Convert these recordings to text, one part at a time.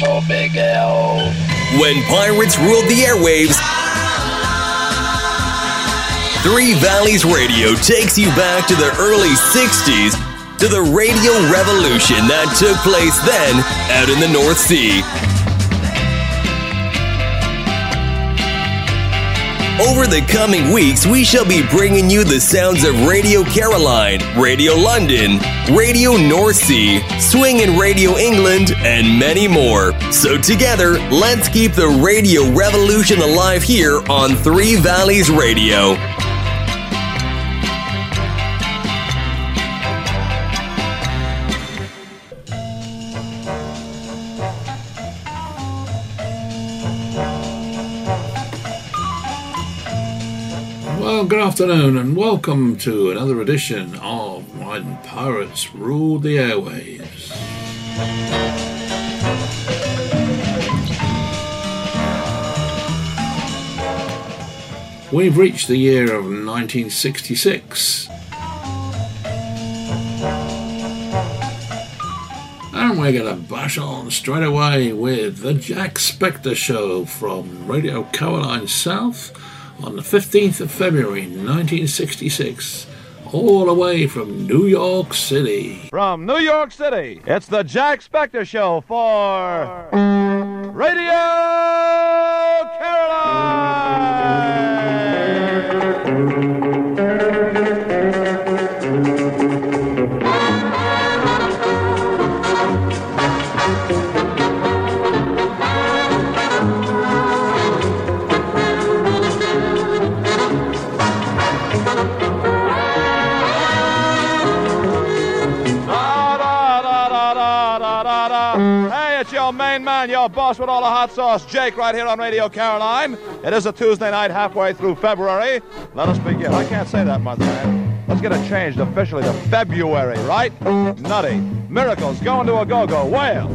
for Big L. When pirates ruled the airwaves, Three Valleys Radio takes you back to the early 60s, to the radio revolution that took place then out in the North Sea. Over the coming weeks, we shall be bringing you the sounds of Radio Caroline, Radio London, Radio North Sea, Swingin' Radio England, and many more. So together, let's keep the radio revolution alive here on Three Valleys Radio. Good afternoon and welcome to another edition of When Pirates Ruled the Airwaves. We've reached the year of 1966 and we're going to bash on straight away with the Jack Spector Show from Radio Caroline South on the 15th of February 1966, all the way from New York City. From New York City, it's the Jack Spector Show for Radio Caroline. Your boss with all the hot sauce, Jake, right here on Radio Caroline. It is a Tuesday night halfway through February. Let us begin. I can't say that month, man. Let's get it changed officially to February, right? Nutty. Miracles going to a go-go. Whale.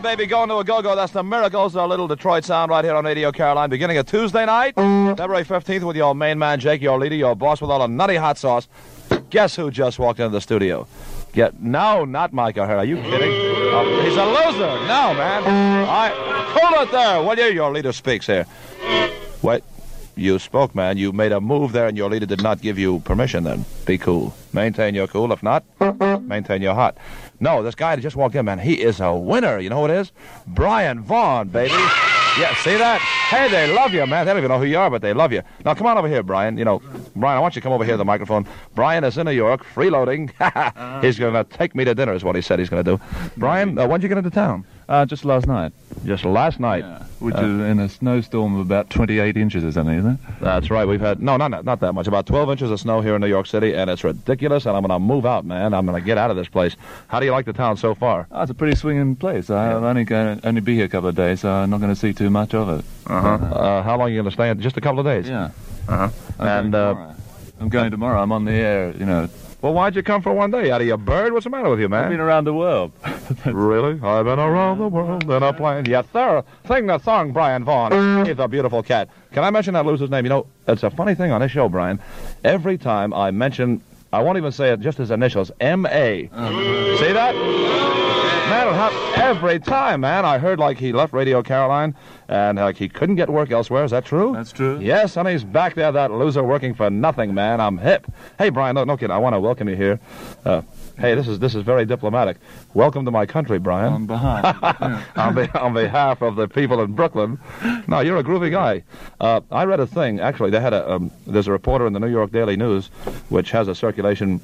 Baby, going to a go-go. That's the Miracles, our little Detroit sound right here on Radio Caroline, beginning a Tuesday night, February 15th, with your main man, Jake, your leader, your boss with all the nutty hot sauce. Guess who just walked into the studio? get... No, not Mike O'Hara. Are you kidding? Oh, he's a loser. No, man. Hold it there, will you? Your leader speaks here. Wait. You spoke, man. You made a move there, and your leader did not give you permission then. Be cool. Maintain your cool. If not, maintain your hot. No, this guy that just walked in, man, he is a winner. You know who it is? Brian Vaughan, baby. Yeah, see that? Hey, they love you, man. They don't even know who you are, but they love you. Now, come on over here, Brian. You know, Brian, I want you to come over here to the microphone. Brian is in New York, freeloading. He's going to take me to dinner is what he said he's going to do. Brian, when did you get into town? Just last night. Just last night? Yeah, which is in a snowstorm of about 28 inches or something, isn't it? That's right. We've had, not that much, about 12 inches of snow here in New York City, and it's ridiculous, and I'm going to move out, man. I'm going to get out of this place. How do you like the town so far? Oh, it's a pretty swinging place. I'll only be here a couple of days, so I'm not going to see too much of it. How long are you going to stay? Just a couple of days? Yeah. And I'm going tomorrow. I'm on the air, you know. Well, why'd you come for one day? Out of your bird? What's the matter with you, man? I've been around the world. Really? I've been around the world in a plane. Yeah, sir. Sing the song, Brian Vaughan. He's a beautiful cat. Can I mention that loser's name? You know, it's a funny thing on this show, Brian. Every time I mention, I won't even say it, just his initials, M.A. See that? Man, it happened every time, man. I heard like he left Radio Caroline and like he couldn't get work elsewhere. Is that true? That's true. Yes, and he's back there, that loser, working for nothing, man. I'm hip. Hey, Brian, no kid, I want to welcome you here. Hey, this is very diplomatic. Welcome to my country, Brian. On behalf. On behalf of the people in Brooklyn. No, you're a groovy guy. I read a thing, actually. They had there's a reporter in the New York Daily News, which has a circulation...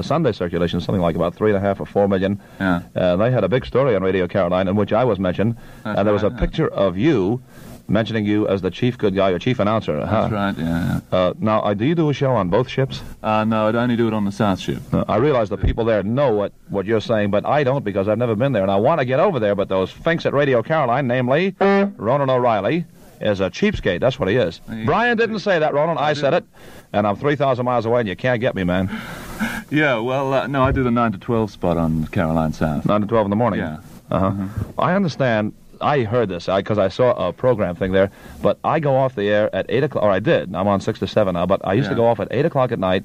Sunday circulation, something like about 3.5 or 4 million. Yeah. They had a big story on Radio Caroline in which I was mentioned, and there was a picture of you mentioning you as the chief good guy or chief announcer. That's right, yeah. Now, do you do a show on both ships? No, I'd only do it on the South Ship. I realize the people there know what you're saying, but I don't because I've never been there, and I want to get over there, but those finks at Radio Caroline, namely Ronan O'Reilly, is a cheapskate. That's what he is. Yeah, Brian didn't say that, Ronan. I said it, and I'm 3,000 miles away, and you can't get me, man. Yeah, well, no, I do the 9 to 12 spot on Caroline South. 9 to 12 in the morning? Yeah. I understand. I heard this because I saw a program thing there, but I go off the air at 8 o'clock, or I did. I'm on 6 to 7 now, but I used to go off at 8 o'clock at night,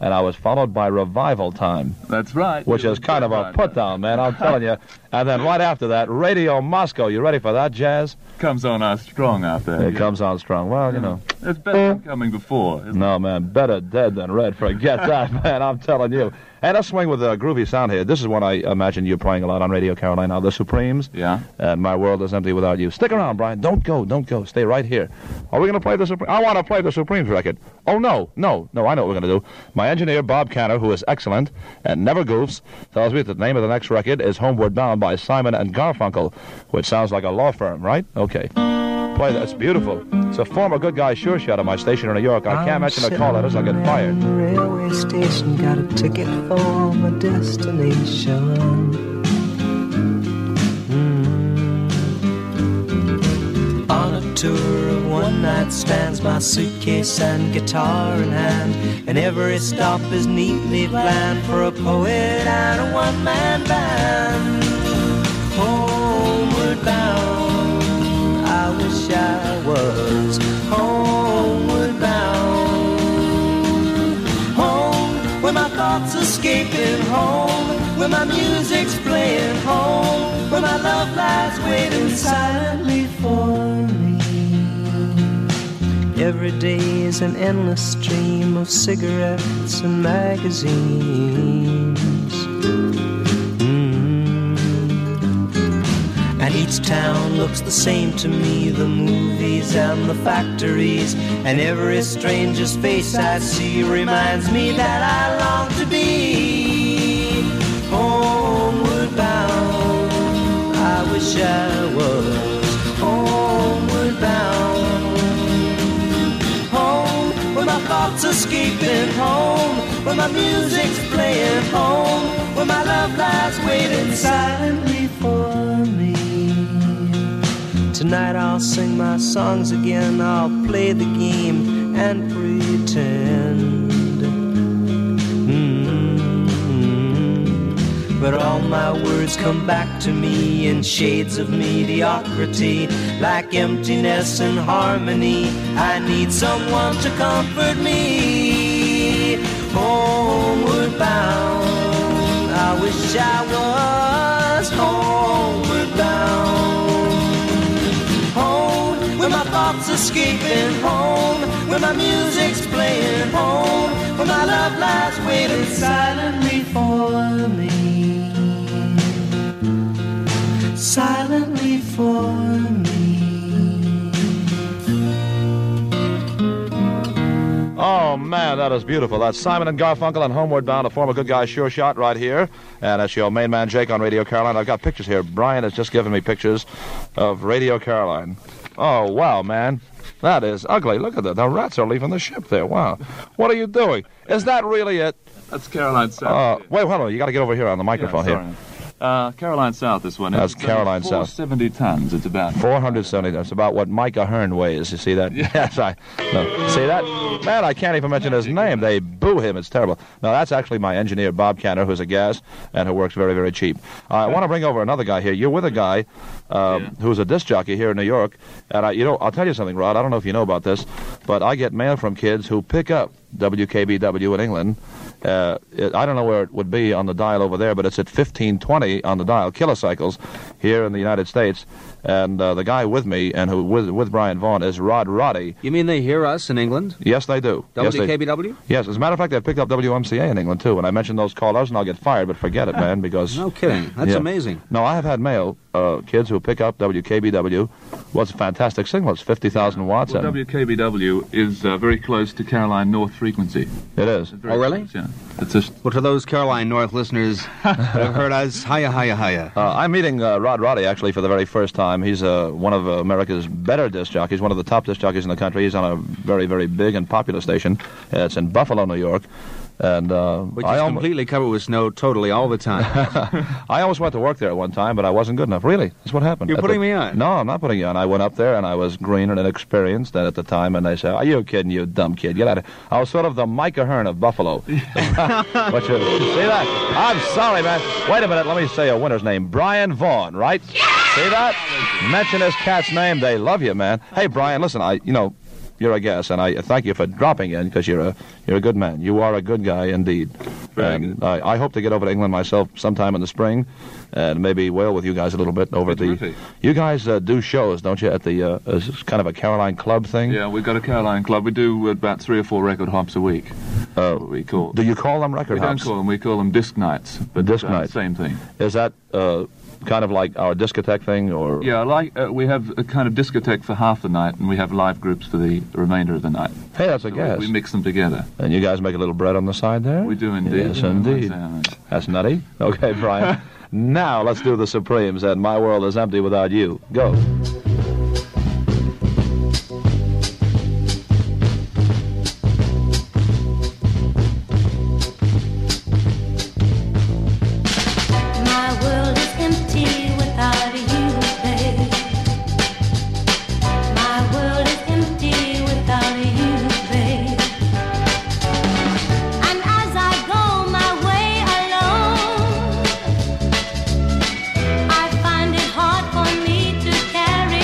and I was followed by revival time. That's right. Which is kind of a put-down, man, I'm telling you. And then right after that, Radio Moscow. You ready for that, Jazz? Comes on strong after that. It comes on strong. Well, you know. It's better than coming before, isn't it? No, man, better dead than red. Forget that, man, I'm telling you. And let's swing with a groovy sound here. This is one I imagine you're playing a lot on Radio Caroline now, The Supremes. Yeah. And My World Is Empty Without You. Stick around, Brian. Don't go. Stay right here. Are we going to play The Supremes? I want to play The Supremes record. Oh, no, I know what we're going to do. My engineer, Bob Canner, who is excellent and never goofs, tells me that the name of the next record is Homeward Bound by Simon and Garfunkel, which sounds like a law firm, right? Okay. Play that. It's beautiful. It's a former good guy sure shot at my station in New York. I can't mention the call letters. I'll get fired. I'm sitting around the railway station, got a ticket for my destination. On a tour of one night stands, my suitcase and guitar in hand, and every stop is neatly planned for a poet and a one-man band. Homeward bound, I wish I was homeward bound. Home, where my thoughts escaping, home, where my music's playing, home, where my love lies waiting silently for me. Every day is an endless stream of cigarettes and magazines. And each town looks the same to me, the movies and the factories, and every stranger's face I see reminds me that I long to be homeward bound. I wish I was homeward bound. Thoughts escaping, home, where my music's playing, home, where my love lies waiting silently for me. Tonight I'll sing my songs again, I'll play the game and pretend. But all my words come back to me in shades of mediocrity, like emptiness and harmony. I need someone to comfort me. Homeward bound, wish I was homeward bound. Home, where my thoughts escaping. Home, where my music's playing. Home, where my love lies waiting silently for me. Silently for me. Oh, man, that is beautiful. That's Simon and Garfunkel and Homeward Bound, a former good guy, sure shot right here. And that's your main man, Jake, on Radio Caroline. I've got pictures here. Brian has just given me pictures of Radio Caroline. Oh, wow, man. That is ugly. Look at that. The rats are leaving the ship there. Wow. What are you doing? Is that really it? That's Caroline South. Wait, hold on. You got to get over here on the microphone here. Caroline South, this one. That's Caroline South. 470 tons, it's about. 470 tons, it's about what Mike Ahern weighs. You see that? Yeah. Yes, I. No. See that? Man, I can't even mention his name. They boo him. It's terrible. No, that's actually my engineer, Bob Canner, who's a gas and who works very, very cheap. I want to bring over another guy here. You're with a guy who's a disc jockey here in New York. And I'll tell you something, Rod. I don't know if you know about this, but I get mail from kids who pick up WKBW in England. I don't know where it would be on the dial over there, but it's at 1520 on the dial, kilocycles, here in the United States. And the guy with me and who with Brian Vaughan is Rod Roddy. You mean they hear us in England? Yes, they do. WKBW? Yes, as a matter of fact, they've picked up WMCA in England, too. And I mentioned those callers, and I'll get fired, but forget it, man, because... No kidding. That's amazing. No, I have had mail, kids who pick up WKBW. Well, it's a fantastic signal. It's 50,000 watts. Well, WKBW is very close to Caroline North frequency. It is. Oh, really? Close, yeah. It's just... Well, to those Caroline North listeners who have heard us, hiya, hiya, hiya. I'm meeting Rod Roddy, actually, for the very first time. He's one of America's better disc jockeys, one of the top disc jockeys in the country. He's on a very, very big and popular station. It's in Buffalo, New York. And which is completely covered with snow totally all the time. I almost went to work there at one time, but I wasn't good enough. Really, that's what happened. You're putting me on. No, I'm not putting you on. I went up there, and I was green and inexperienced at the time, and they said, are you kidding, you dumb kid? Get out of here. I was sort of the Mike Ahern of Buffalo. But you see that? I'm sorry, man. Wait a minute. Let me say your winner's name. Brian Vaughan, right? Yeah! See that? Mention this cat's name. They love you, man. Hey, Brian, listen, you're a guest, and I thank you for dropping in, because you're a good man. You are a good guy indeed. And I hope to get over to England myself sometime in the spring, and maybe wail with you guys a little bit over the... You guys do shows, don't you, at the kind of a Caroline Club thing? Yeah, we've got a Caroline Club. We do about 3 or 4 record hops a week. We call. Do you call them record hops? We don't call them. We call them disc nights. But disc nights. Same thing. Is that... kind of like our discotheque thing, or... Yeah, like we have a kind of discotheque for half the night, and we have live groups for the remainder of the night. Hey, that's a guess. We mix them together. And you guys make a little bread on the side there? We do indeed. Yes, indeed. That's nutty. Okay, Brian. Now let's do the Supremes, and My World Is Empty Without You. Go. Carry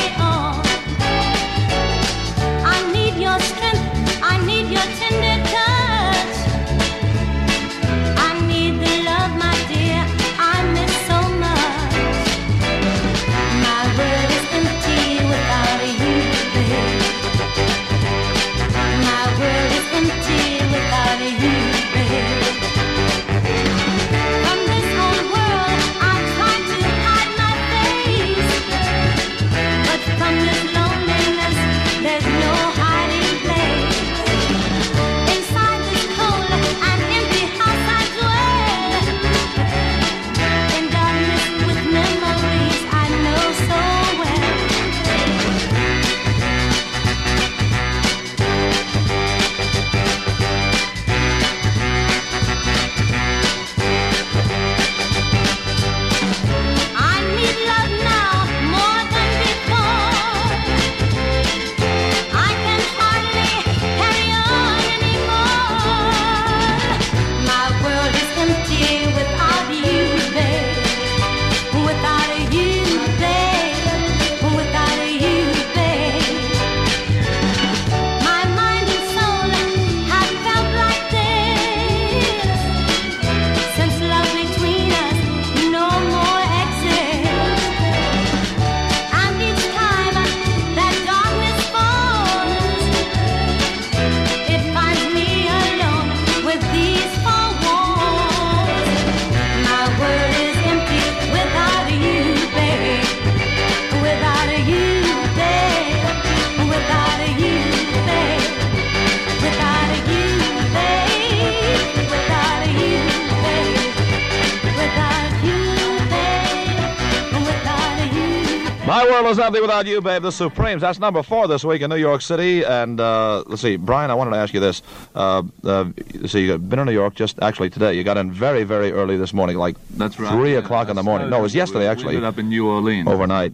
My world is nothing without you, babe. The Supremes. That's number 4 this week in New York City. And let's see, Brian, I wanted to ask you this. So you've been in New York just actually today. You got in very, very early this morning, like that's right, 3 o'clock in the morning. No, it was yesterday actually. We ended up in New Orleans overnight.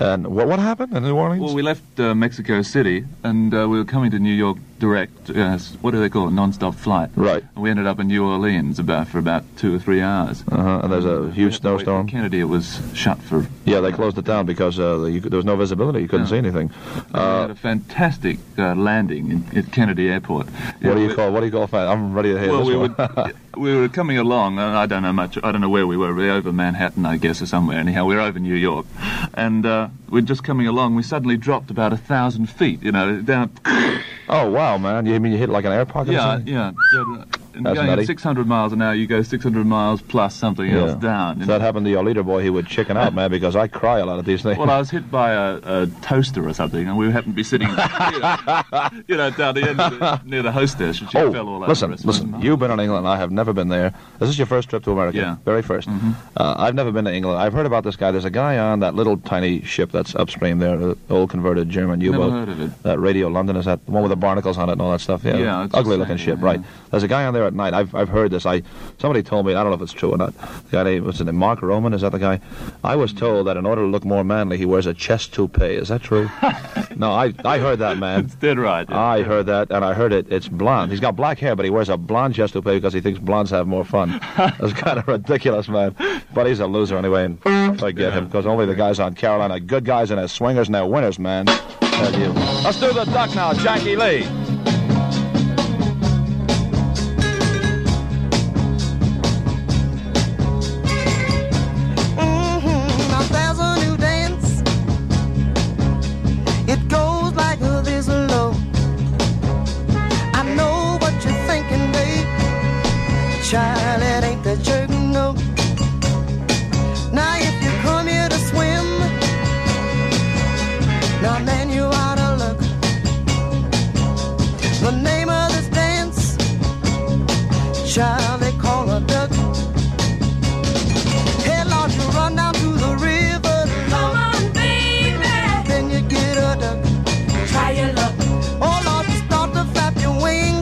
And what happened in New Orleans? Well, we left Mexico City, and we were coming to New York direct. What do they call it? Non-stop flight. Right. And we ended up in New Orleans for about 2 or 3 hours. And there's a huge snowstorm. In Kennedy, it was shut for. Yeah, they closed it down because there was no visibility. You couldn't see anything. We had a fantastic landing at Kennedy Airport. What do you call? I'm ready to hear this. We were coming along, and I don't know much. I don't know where we were. We were over Manhattan, I guess, or somewhere. Anyhow, we were over New York, and we're just coming along. We suddenly dropped about 1,000 feet. Down. Oh wow, man! You mean you hit like an air pocket? Yeah, or something? Yeah. And that's going nutty. At 600 miles an hour, you go 600 miles plus something else down. If that happened to your leader boy, he would chicken out, man, because I cry a lot at these things. Well, I was hit by a toaster or something, and we happened to be sitting down the end near the hostess, and she fell all over. Listen, you've been in England, I have never been there. Is this your first trip to America? Yeah. Very first. Mm-hmm. I've never been to England. I've heard about this guy. There's a guy on that little tiny ship that's upstream there, an old converted German U-boat. Never heard of it. That Radio London, is that the one with the barnacles on it and all that stuff? Yeah, ugly-looking ship, yeah. Right. There's a guy on there at night. I've heard this. Somebody told me, I don't know if it's true or not. The guy named, what's his name, Mark Roman, is that the guy? I was told that in order to look more manly, he wears a chest toupee. Is that true? No, I heard that, man. It's dead right. Yeah. I heard that, and I heard it. It's blonde. He's got black hair, but he wears a blonde chest toupee because he thinks blondes have more fun. It's kind of ridiculous, man. But he's a loser anyway, and forget him, because only the guys on Caroline are good guys, and they're swingers, and they're winners, man. Tell you. Let's do the duck now, Jackie Lee. Child, it ain't that jerking, no. Now if you come here to swim, now then you out of luck. The name of this dance, child, they call a duck. Headlong you run down to the river. Come on, baby. Then you get a duck. Try your luck. Oh, Lord, you start to flap your wings.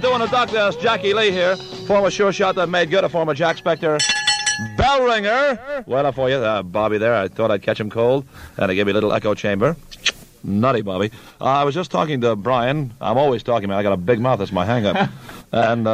Doing a duck dance, Jackie Lee here, former sure shot that made good, a former Jack Spector bell ringer. Well up for you, Bobby there. I thought I'd catch him cold, and he gave me a little echo chamber. Nutty, Bobby. I was just talking to Brian. I'm always talking, man. I got a big mouth. That's my hang-up. And,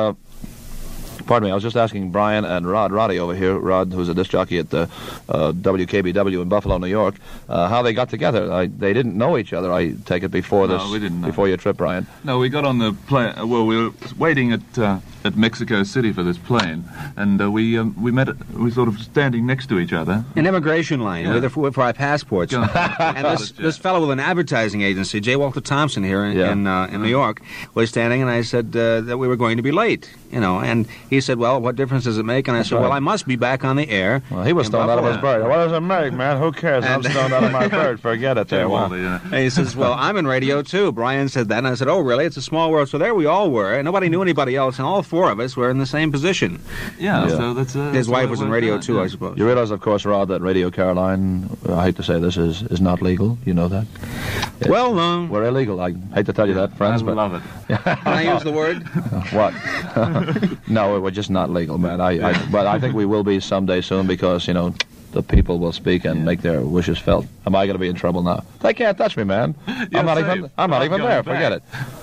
pardon me, I was just asking Brian and Rod Roddy over here, Rod, who's a disc jockey at the WKBW in Buffalo, New York, how they got together. They didn't know each other, I take it, before your trip, Brian. No, we got on the plane. Well, we were waiting at Mexico City for this plane, and we met. We were sort of standing next to each other. An immigration line for our passports. And this fellow with an advertising agency, J. Walter Thompson here in New York, was standing, and I said that we were going to be late, and he He said, well, what difference does it make? And I said, well, I must be back on the air. Well, he was stoned out of his bird. What does it make, man? Who cares? I'm stoned out of my bird. Forget it there, Wally. And he says, well, I'm in radio, too. Brian said that, and I said, oh, really? It's a small world. So there we all were, and nobody knew anybody else, and all four of us were in the same position. Yeah. So that's... his wife was in radio, too, I suppose. You realize, of course, Rod, that Radio Caroline, I hate to say this, is not legal. You know that? Well, no. We're illegal. I hate to tell you that, friends, but... I love it. Can I use the word? What? No, we're just not legal, man. But I think we will be someday soon because, you know, the people will speak and make their wishes felt. Am I going to be in trouble now? They can't touch me, man. I'm not even there. Back. Forget it.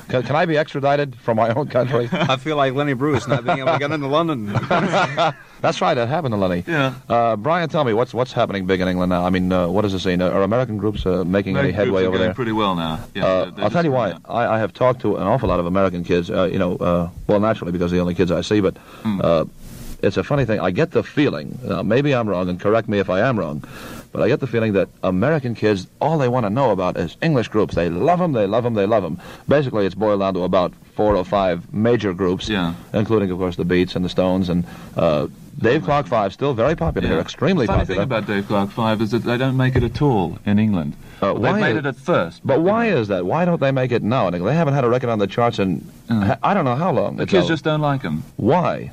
Can I be extradited from my own country? I feel like Lenny Bruce not being able to get into London. That's right. It happened to Lenny. Yeah. Brian, tell me what's happening big in England now. I mean, what is the scene? Are American groups making any headway over there? Pretty well now. Yeah, I'll tell you why. I have talked to an awful lot of American kids. Well, naturally because they're the only kids I see, but. It's a funny thing. I get the feeling, maybe I'm wrong, and correct me if I am wrong, but I get the feeling that American kids, all they want to know about is English groups. They love them, they love them, they love them. Basically, it's boiled down to about 4 or 5 major groups, including, of course, the Beats and the Stones and... Dave Clark Five, still very popular here, extremely popular. The thing about Dave Clark Five is that they don't make it at all in England. They made it at first. But why is that? Why don't they make it now in England? They haven't had a record on the charts in, I don't know how long. The kids just don't like them. Why?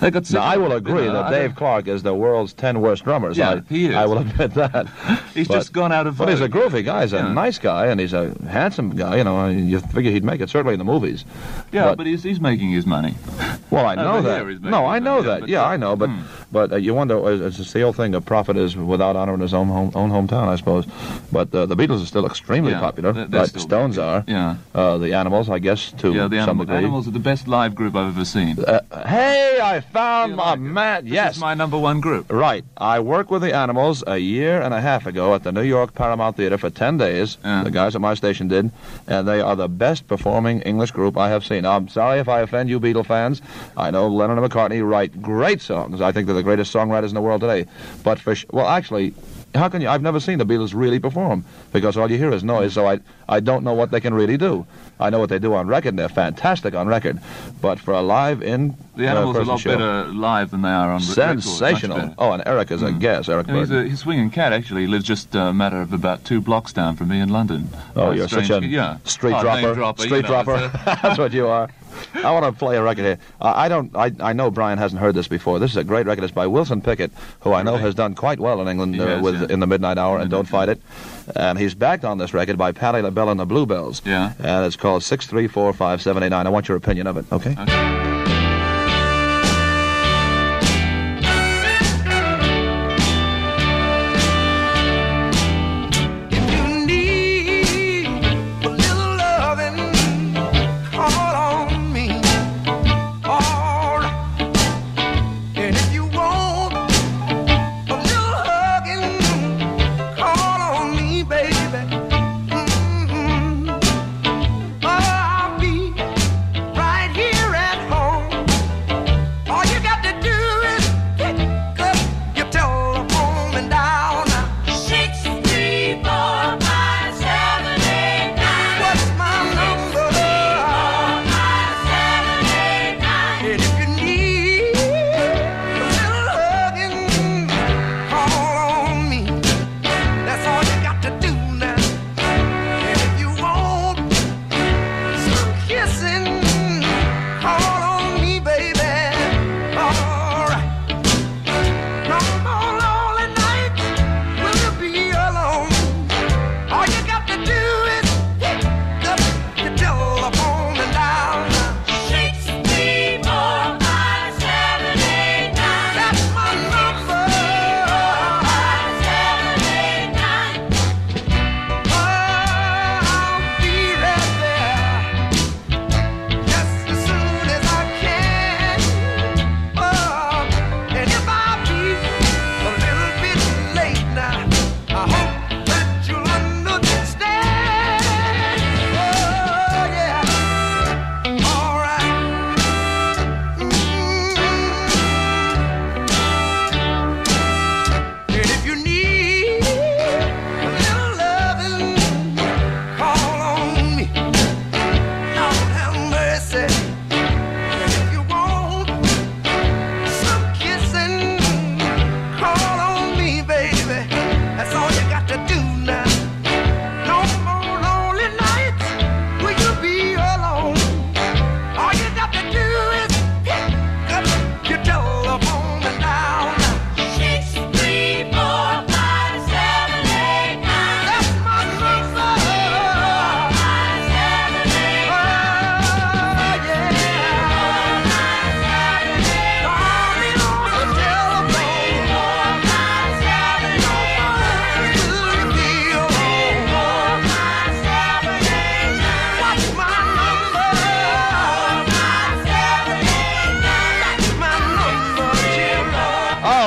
Now, I will agree that Dave Clark is the world's 10 worst drummers. Yeah, he is. I will admit that. He's just gone out of vogue. But he's a groovy guy. He's a nice guy, and he's a handsome guy. You know, you figure he'd make it, certainly in the movies. Yeah, but he's making his money. Well, I know that. No, I know that. Yeah, I know, but you wonder, it's the old thing, a prophet is without honor in his own hometown, I suppose. But the Beatles are still extremely popular. The Stones are. Yeah. The Animals, I guess, to some degree. The Animals are the best live group I've ever seen. Hey, I found my man. Yes. This is my number one group. Right. I worked with the Animals a year and a half ago at the New York Paramount Theater for 10 days. The guys at my station did. And they are the best performing English group I have seen. Now, I'm sorry if I offend you Beatle fans. I know Lennon and McCartney write great songs. I think they're the greatest songwriters in the world today. But actually... How can you? I've never seen the Beatles really perform because all you hear is noise, so I don't know what they can really do. I know what they do on record, and they're fantastic on record. But for a live in the Animals are a lot better live than they are on record. Sensational. Oh, and Eric is a guest, Eric Burdon. His swinging cat actually lives just a matter of about 2 blocks down from me in London. Oh, you're such a street dropper. Street dropper. That's what you are. I want to play a record here. I know Brian hasn't heard this before. This is a great record. It's by Wilson Pickett, who I know has done quite well in England in the Midnight Hour and Don't Fight It. And he's backed on this record by Patti LaBelle and the Bluebells. Yeah. And it's called 6345789. I want your opinion of it. Okay. Right here at home.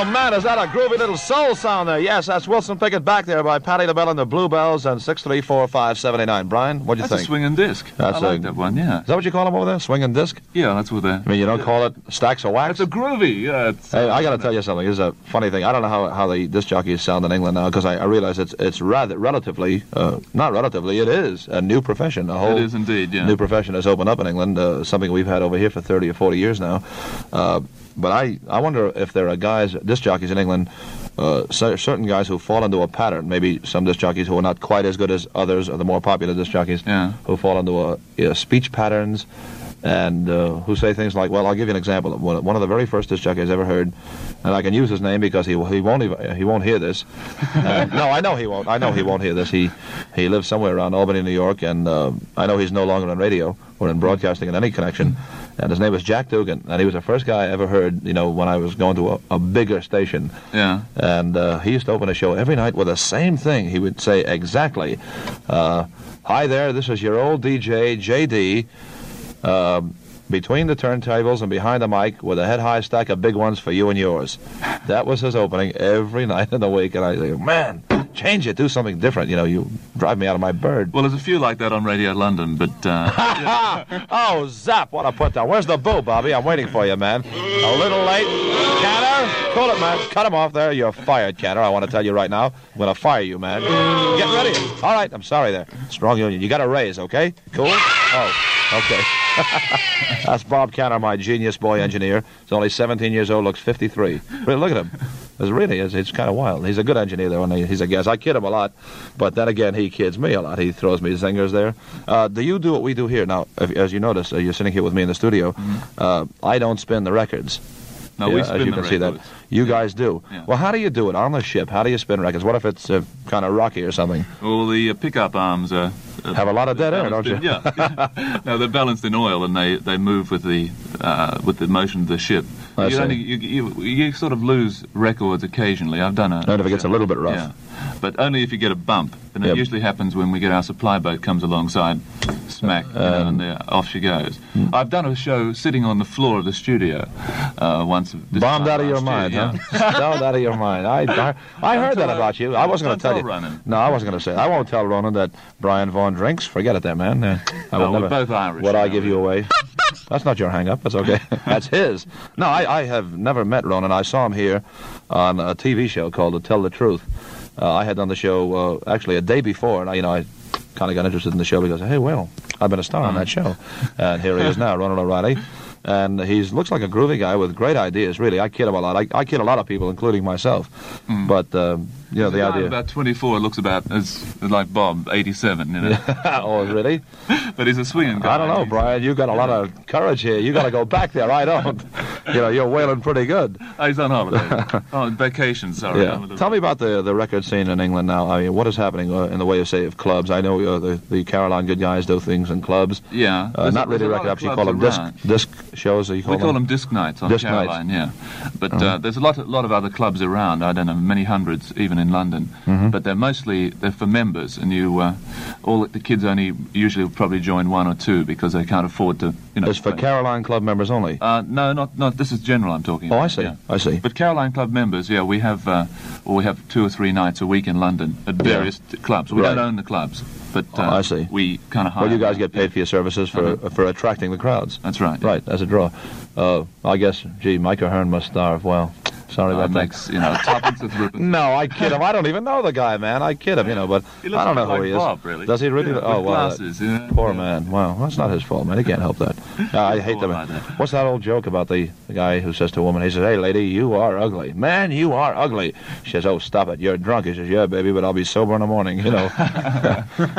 Oh, man, is that a groovy little soul sound there? Yes, that's Wilson Pickett back there by Patti LaBelle and the Bluebells and 634-579. Brian, what do you think? That's a swinging disc. I like that one, yeah. Is that what you call them over there, swinging disc? Yeah, that's what they... I mean, you don't call it stacks of wax? It's a groovy, yeah. Hey, I got to tell you something. It's a funny thing. I don't know how the disc jockeys sound in England now, because I realize it's rather relatively... not relatively, it is a new profession. A whole... It is indeed, yeah. New profession has opened up in England, something we've had over here for 30 or 40 years now. But I wonder if there are guys, disc jockeys in England, certain guys who fall into a pattern, maybe some disc jockeys who are not quite as good as others, or the more popular disc jockeys, yeah, who fall into speech patterns and who say things like, well, I'll give you an example. One of the very first disc jockeys I ever heard, and I can use his name because he won't hear this. No, I know he won't. I know he won't hear this. He lives somewhere around Albany, New York, and I know he's no longer on radio or in broadcasting in any connection. And his name was Jack Dugan, and he was the first guy I ever heard, you know, when I was going to a bigger station. Yeah. And he used to open a show every night with the same thing. He would say exactly, hi there, this is your old DJ, J.D., between the turntables and behind the mic with a head-high stack of big ones for you and yours. That was his opening every night of the week, and I think, man, change it, do something different, you know, you drive me out of my bird. Well, there's a few like that on Radio London, but... Oh, zap, what a put-down. Where's the boo, Bobby? I'm waiting for you, man. A little late. Canner, call it, man. Cut him off there. You're fired, Canner. I want to tell you right now. I'm going to fire you, man. Get ready. All right, I'm sorry there. Strong union. You got a raise, okay? Cool? Oh, okay. That's Bob Canner, my genius boy engineer. He's only 17 years old, looks 53. Look at him. It really is. It's kind of wild. He's a good engineer, though, and he's a guest. I kid him a lot, but then again, he kids me a lot. He throws me zingers there. Do you do what we do here? Now, as you notice, you're sitting here with me in the studio. I don't spin the records. No, yeah, we spin the records. See that. You guys do. Yeah. Well, how do you do it on the ship? How do you spin records? What if it's kind of rocky or something? Well, the pickup arms are... have a lot of dead air, don't you? Yeah. No, they're balanced in oil, and they move with the motion of the ship. You sort of lose records occasionally. I've done it. Not if it gets a little bit rough. Yeah. But only if you get a bump, and it usually happens when we get our supply boat comes alongside, smack, and there, off she goes. I've done a show sitting on the floor of the studio once. Bombed out of your mind, huh? Bombed out of your mind. I heard that about you. I wasn't going to tell you. Ronan. No, I wasn't going to say. I won't tell Ronan that Brian Vaughan drinks. Forget it, there, man. We're both Irish. Would I give you away? That's not your hang-up. That's okay. That's his. No, I have never met Ronan. I saw him here on a TV show called To Tell the Truth. I had done the show actually a day before, and I kind of got interested in the show because, hey, well, I've been a star on that show. And here he is now, Ronan O'Reilly. And he looks like a groovy guy with great ideas, really. I kid him a lot. I kid a lot of people, including myself. But, you know, the idea... about 24, looks about as like Bob, 87, you know. Oh, really? But he's a swinging guy. I don't know, Brian. You've got a lot of courage here. You've got to go back there. I don't. You know, you're wailing pretty good. Oh, he's on holiday. Oh, vacation, sorry. Yeah. Tell me about the record scene in England now. I mean, what is happening in the way of, say, of clubs? I know the Caroline good guys do things in clubs. Yeah. Not really record ups. You call them disc shows, or you call them... We call them disc nights on Caroline, yeah. But there's a lot of other clubs around. I don't know, many hundreds, even in London. But they're for members, and you all the kids only usually probably join one or two because they can't afford to, you know... It's for Caroline Club members only? No, not this is general I'm talking about. Oh, I see, yeah. I see. But Caroline Club members, yeah, we have 2 or 3 nights a week in London at various clubs. We don't own the clubs. But I see. We kind of hire. Well, you guys get paid for your services for attracting the crowds. That's right. Yeah. Right, as a draw. I guess, gee, Mike O'Hearn must starve. Well, sorry about that. You know, tuppence of ribbons. No, I kid him. I don't even know the guy, man. I kid him, you know, but I don't know who he is. Bob, really. Does he really? Yeah, oh, wow. Glasses, yeah. Poor man. Wow, that's not his fault, man. He can't help that. I hate them. What's that old joke about the guy who says to a woman, he says, hey, lady, you are ugly. Man, you are ugly. She says, oh, stop it. You're drunk. He says, yeah, baby, but I'll be sober in the morning, you know.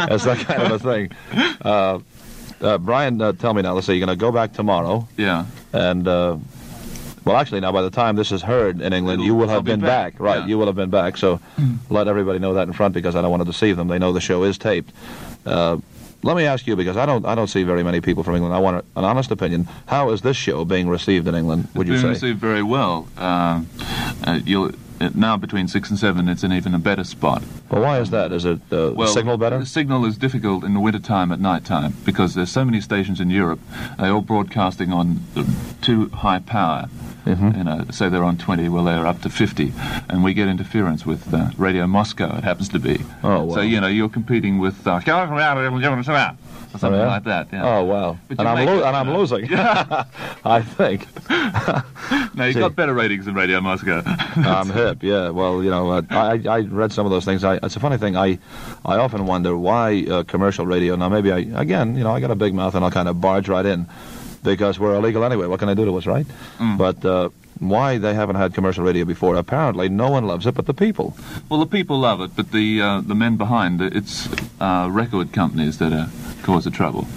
That's that kind of a thing. Brian, tell me now, let's say you're going to go back tomorrow. Yeah. And... well, actually, now, by the time this is heard in England, you will have been back. Right, yeah. You will have been back, so let everybody know that in front, because I don't want to deceive them. They know the show is taped. Let me ask you, because I don't see very many people from England. I want an honest opinion. How is this show being received in England, would you say? It's being received very well. Now between 6 and 7, it's in even a better spot. Well, why is that? Is it the signal better? The signal is difficult in the winter time at night time because there's so many stations in Europe. They're all broadcasting on too high power. Mm-hmm. You know, say they're on 20, well, they're up to 50, and we get interference with Radio Moscow, it happens to be. Oh, wow. So, you know, you're competing with... or something like that. Yeah. Oh, wow. And I'm losing, I think. Now, you got better ratings than Radio Moscow. I'm hip, yeah. Well, you know, I read some of those things. It's a funny thing. I often wonder why commercial radio... Now, maybe, again, you know, I got a big mouth and I'll kind of barge right in because we're illegal anyway. What can I do to us, right? Mm. But... why they haven't had commercial radio before. Apparently no one loves it but the people. Well, the people love it, but the men behind it, it's record companies that cause the trouble.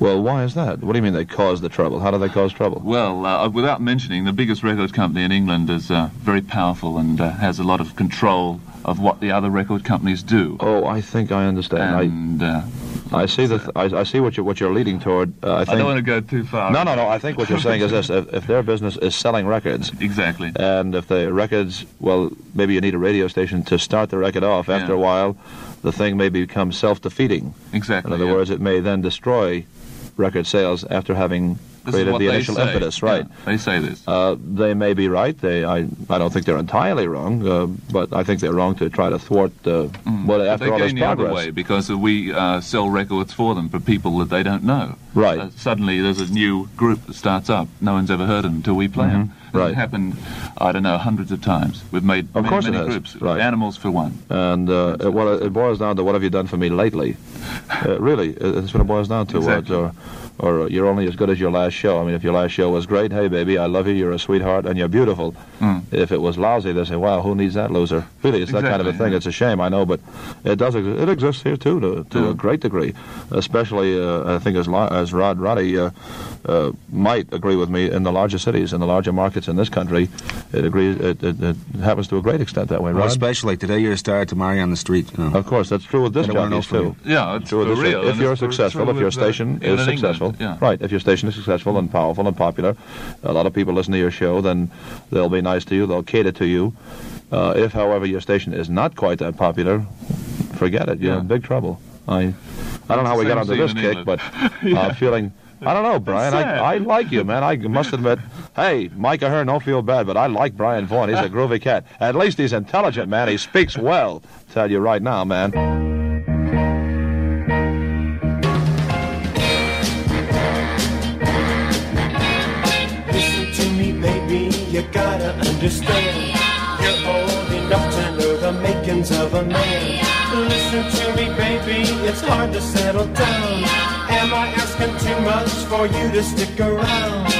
Well, why is that? What do you mean they cause the trouble? How do they cause trouble? Well, without mentioning, the biggest record company in England is very powerful and has a lot of control of what the other record companies do. Oh, I think I understand. And, I see the I see what you're leading toward. I don't want to go too far. No. I think what you're saying is this: if their business is selling records, exactly, and if the records, well, maybe you need a radio station to start the record off. After a while, the thing may become self-defeating. Exactly. In other words, it may then destroy record sales after having created the initial impetus. Right. Yeah, they say this. They may be right. I don't think they're entirely wrong, but I think they're wrong to try to thwart after all this progress. They gain the other way because we sell records for them for people that they don't know. Right. Suddenly there's a new group that starts up. No one's ever heard of them until we play them. Right. It's happened, I don't know, hundreds of times. We've made many groups. Right. Animals for one. And, it boils down to, what have you done for me lately? Really, that's what it boils down to. Exactly. Or you're only as good as your last show. I mean, if your last show was great, hey, baby, I love you, you're a sweetheart, and you're beautiful. Mm. If it was lousy, they say, wow, who needs that loser? Really, it's that kind of a thing. Yeah. It's a shame, I know, but it does. It exists here, too, to a great degree, especially, I think, as Rod Roddy might agree with me, in the larger cities, in the larger markets in this country, it happens to a great extent that way, right? Well, especially today, you're a star, tomorrow you're on the street. You know. Of course, that's true with this job, too. Yeah, it's true. If you're successful, if your station is successful. Yeah. Right, if your station is successful and powerful and popular, a lot of people listen to your show, then they'll be nice to you, they'll cater to you. If, however, your station is not quite that popular, forget it, you're in big trouble. I don't know how we got onto this kick, but feeling... I don't know, Brian. I like you, man. I must admit, hey, Mike Ahern, don't feel bad, but I like Brian Vaughan. He's a groovy cat. At least he's intelligent, man. He speaks well. Tell you right now, man. You gotta understand, you're old enough to know the makings of a man. Listen to me, baby, it's hard to settle down. Am I asking too much for you to stick around?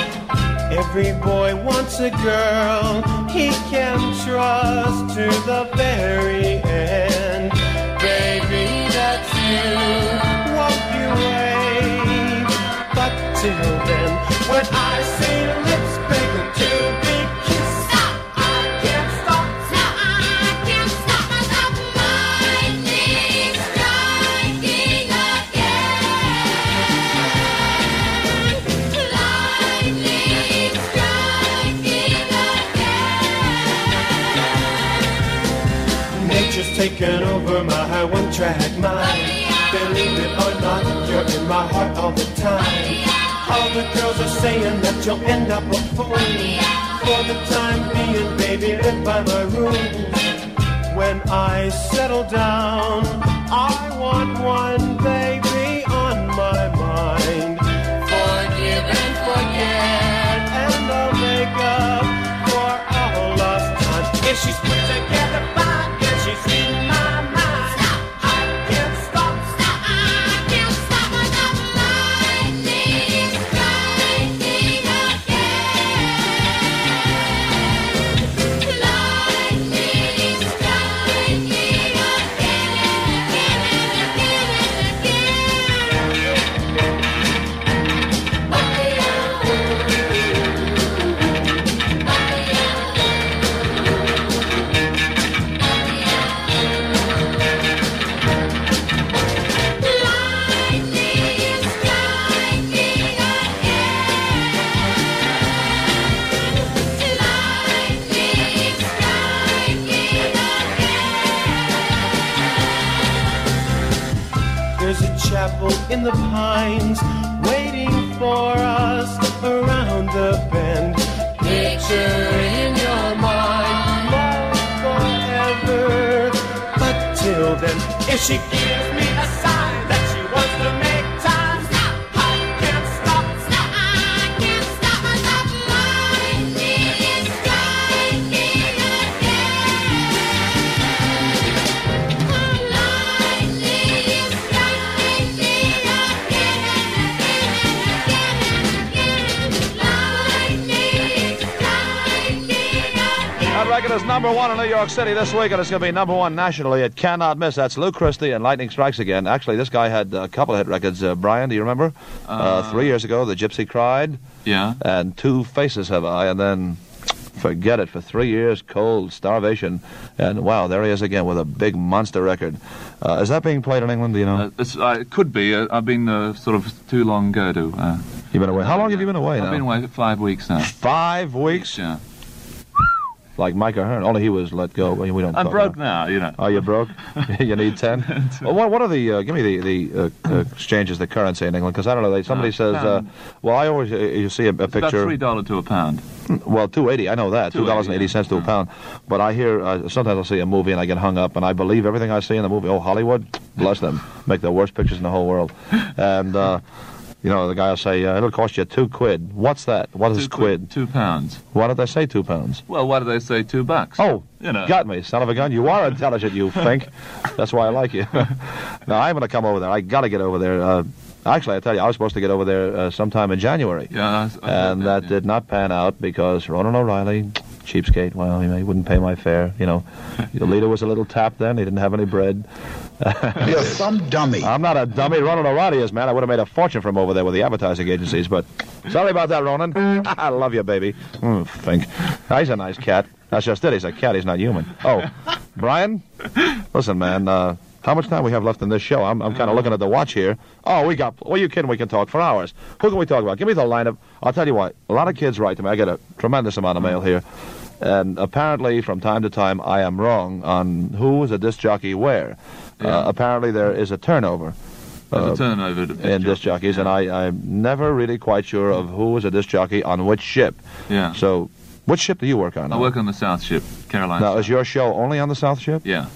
Every boy wants a girl he can trust to the very end. Baby, that's you, walk your way. But till then, when I see lips bigger to be. Taking over my one-track mind. Believe it or not, you're in my heart all the time. All the girls are saying that you'll end up a fool. For the time being, baby, live by my rules. When I settle down, I want one baby on my mind. Forgive and forget, and I'll make up for our lost time. If she's put together by in my mind. Stop. I can't stop. Stop. I can't stop. I got lightning striking again. Lightning striking again. In the pines, waiting for us around the bend. Picture If she gives me a sign that she wants to make time, stop, I can't stop, stop, I can't stop myself. Lightning is striking again. Lightning is striking again. Lightning is striking again. That record is number one in New York City this week, and it's going to be number one nationally. It cannot miss. That's Lou Christie and Lightning Strikes Again. Actually, this guy had a couple of hit records. Brian, do you remember? 3 years ago, The Gypsy Cried. Yeah. And Two Faces Have I, and then forget it. For 3 years, cold, starvation, and wow, there he is again with a big monster record. Is that being played in England, do you know? It could be. I've been sort of too long ago to... You've been away. How long have you been away now? I've been away for 5 weeks now. 5 weeks? Yeah. Like Mike O'Hearn, only he was let go. We don't. I'm broke now, you know. Oh, you're broke? You need 10? Well, what are the, give me the exchanges, the currency in England, because I don't know, somebody says, well, I always, you see a picture. About $3 to a pound. Well, $2.80, I know that, $2.80 to a pound. But I hear, sometimes I'll see a movie and I get hung up, and I believe everything I see in the movie. Oh, Hollywood, bless them, make the worst pictures in the whole world. And, you know, the guy will say, it'll cost you £2. What's that? What is £2? £2. Why did they say £2? Well, why did they say $2? Oh, you know. Got me, son of a gun. You are intelligent, you think. That's why I like you. Now, I'm going to come over there. I got to get over there. Actually, I tell you, I was supposed to get over there sometime in January. Yeah, and that did not pan out because Ronan O'Reilly... Cheapskate, well, he wouldn't pay my fare, you know. The leader was a little tapped then, he didn't have any bread. You're some dummy. I'm not a dummy. Ronan O'Reilly is, man. I would have made a fortune from over there with the advertising agencies, but sorry about that, Ronan. I love you, baby. Fink. He's a nice cat. That's just it, he's a cat, he's not human. Oh, Brian? Listen, man, how much time we have left in this show? I'm kind of looking at the watch here. Oh, we got... Well, you kidding? We can talk for hours. Who can we talk about? Give me the lineup. I'll tell you what. A lot of kids write to me. I get a tremendous amount of mail here. And apparently, from time to time, I am wrong on who is a disc jockey where. Yeah. Apparently, there is a turnover. There's a turnover in disc jockeys. Yeah. And I'm never really quite sure of who is a disc jockey on which ship. Yeah. So, which ship do you work on? I work on the South Ship, Caroline. Now, is your show only on the South Ship? Yeah.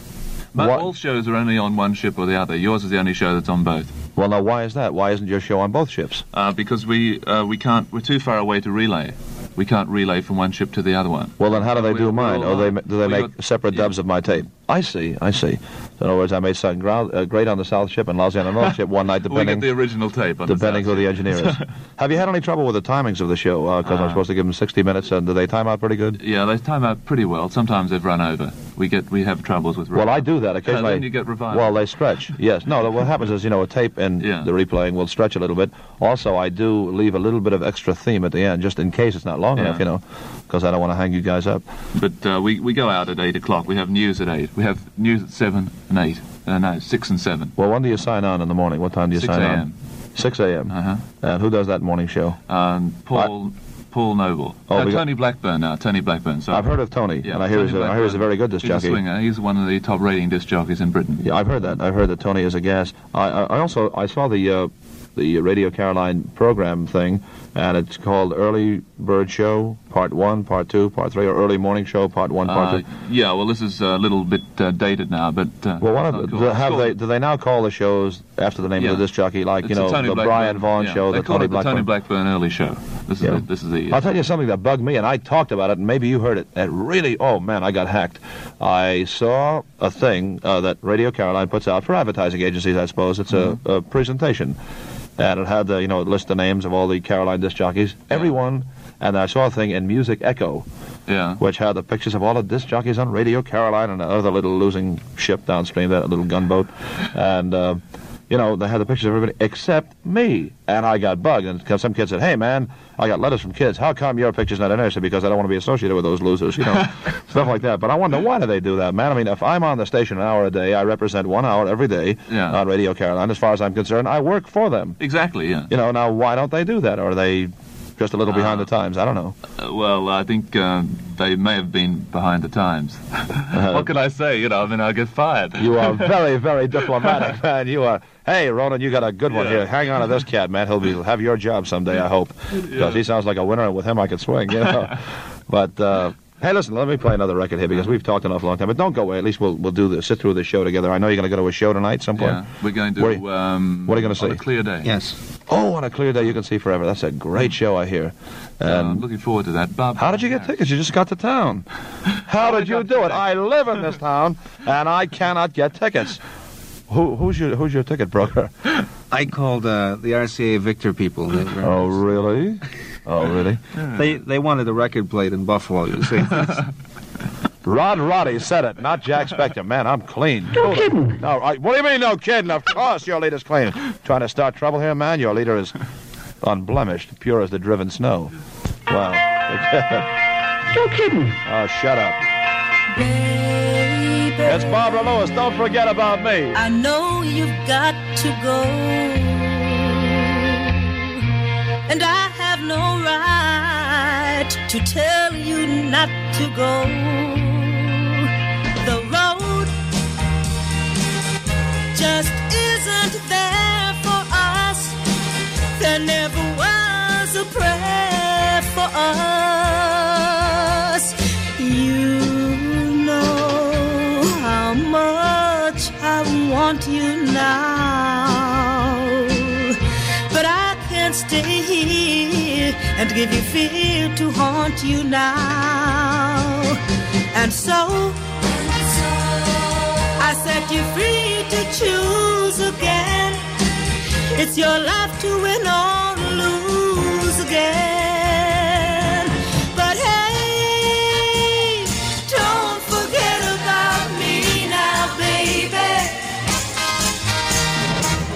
But all shows are only on one ship or the other. Yours is the only show that's on both. Well, now, why is that? Why isn't your show on both ships? Because we can't... We're too far away to relay. We can't relay from one ship to the other one. Well, then how do they do mine? Or do they make separate dubs of my tape? I see, I see. In other words, I made something great on the South Ship and lousy on the North Ship one night, depending... We get the original tape on the South Ship. Depending who the engineer is. Have you had any trouble with the timings of the show? Because I'm supposed to give them 60 minutes, and do they time out pretty good? Yeah, they time out pretty well. Sometimes they've run over. We have troubles with... Well, I do that occasionally. And then you get revived. Well, they stretch, yes. No, what happens is, you know, a tape and the replaying will stretch a little bit. Also, I do leave a little bit of extra theme at the end, just in case it's not long enough, you know, because I don't want to hang you guys up. But we go out at 8 o'clock. We have news at 8. We have news at 7 and 8. No, 6 and 7. Well, when do you sign on in the morning? What time do you sign on? 6 a.m. 6 a.m. Uh-huh. And who does that morning show? Paul Noble. Oh, no, Tony Blackburn now. Tony Blackburn. Sorry. I've heard of Tony, and I hear he's a very good disc jockey. He's one of the top rating disc jockeys in Britain. Yeah, I've heard that. I've heard that Tony is a gas. I also saw the Radio Caroline program thing, and it's called Early Bird Show, Part 1, Part 2, Part 3, or Early Morning Show, Part 1, Part 2. Yeah, well, this is a little bit dated now, but... well, do they now call the shows after the name of the disc jockey, like, it's, you know, the Brian Vaughan show, the Tony Blackburn? Tony Blackburn Early Show. This is the I'll tell you something that bugged me, and I talked about it, and maybe you heard it. It really... Oh, man, I got hacked. I saw a thing that Radio Caroline puts out for advertising agencies, I suppose. It's a presentation. And it had, it lists the names of all the Caroline disc jockeys, everyone, and I saw a thing in Music Echo, which had the pictures of all the disc jockeys on Radio Caroline and another little losing ship downstream, that little gunboat, and, they had the pictures of everybody except me, and I got bugged, and some kid said, hey, man, I got letters from kids, how come your picture's not in there? I said, because I don't want to be associated with those losers, stuff like that, but I wonder, why do they do that, man? I mean, if I'm on the station an hour a day, I represent 1 hour every day on Radio Caroline, as far as I'm concerned, I work for them. Exactly, yeah. You know, now, why don't they do that, or are they just a little behind the times? I don't know. Well, I think they may have been behind the times. What can I say? I mean, I get fired. You are very, very diplomatic, man. You are... Hey, Ronan, you got a good one here. Hang on to this cat, man. He'll have your job someday, I hope. Because he sounds like a winner, and with him I could swing, But Hey, listen, let me play another record here, because we've talked an awful long time. But don't go away. At least we'll do this, sit through this show together. I know you're going to go to a show tonight at some point. Yeah, we're going to... what are you going to see? On a clear day. Yes. Oh, on a clear day you can see forever. That's a great show, I hear. I'm looking forward to that. Bob, how did you get tickets? You just got to town. How did you do it? I live in this town, and I cannot get tickets. Who's your ticket broker? I called the RCA Victor people. Oh, really? Oh, really? They wanted the record played in Buffalo, you see. Rod Roddy said it, not Jack Spector. Man, I'm clean. No kidding. No, what do you mean, no kidding? Of course your leader's clean. Trying to start trouble here, man? Your leader is unblemished, pure as the driven snow. Wow. No kidding. Oh, shut up. Baby, it's Barbara Lewis. Don't forget about me. I know you've got to go, and I have no right to tell you not to go. The road just isn't there for us. There never was a prayer for us. You know how much I want you now, but I can't stay here and give you fear to haunt you now. And so I set you free to choose again. It's your life to win or to lose again. But hey, don't forget about me now, baby.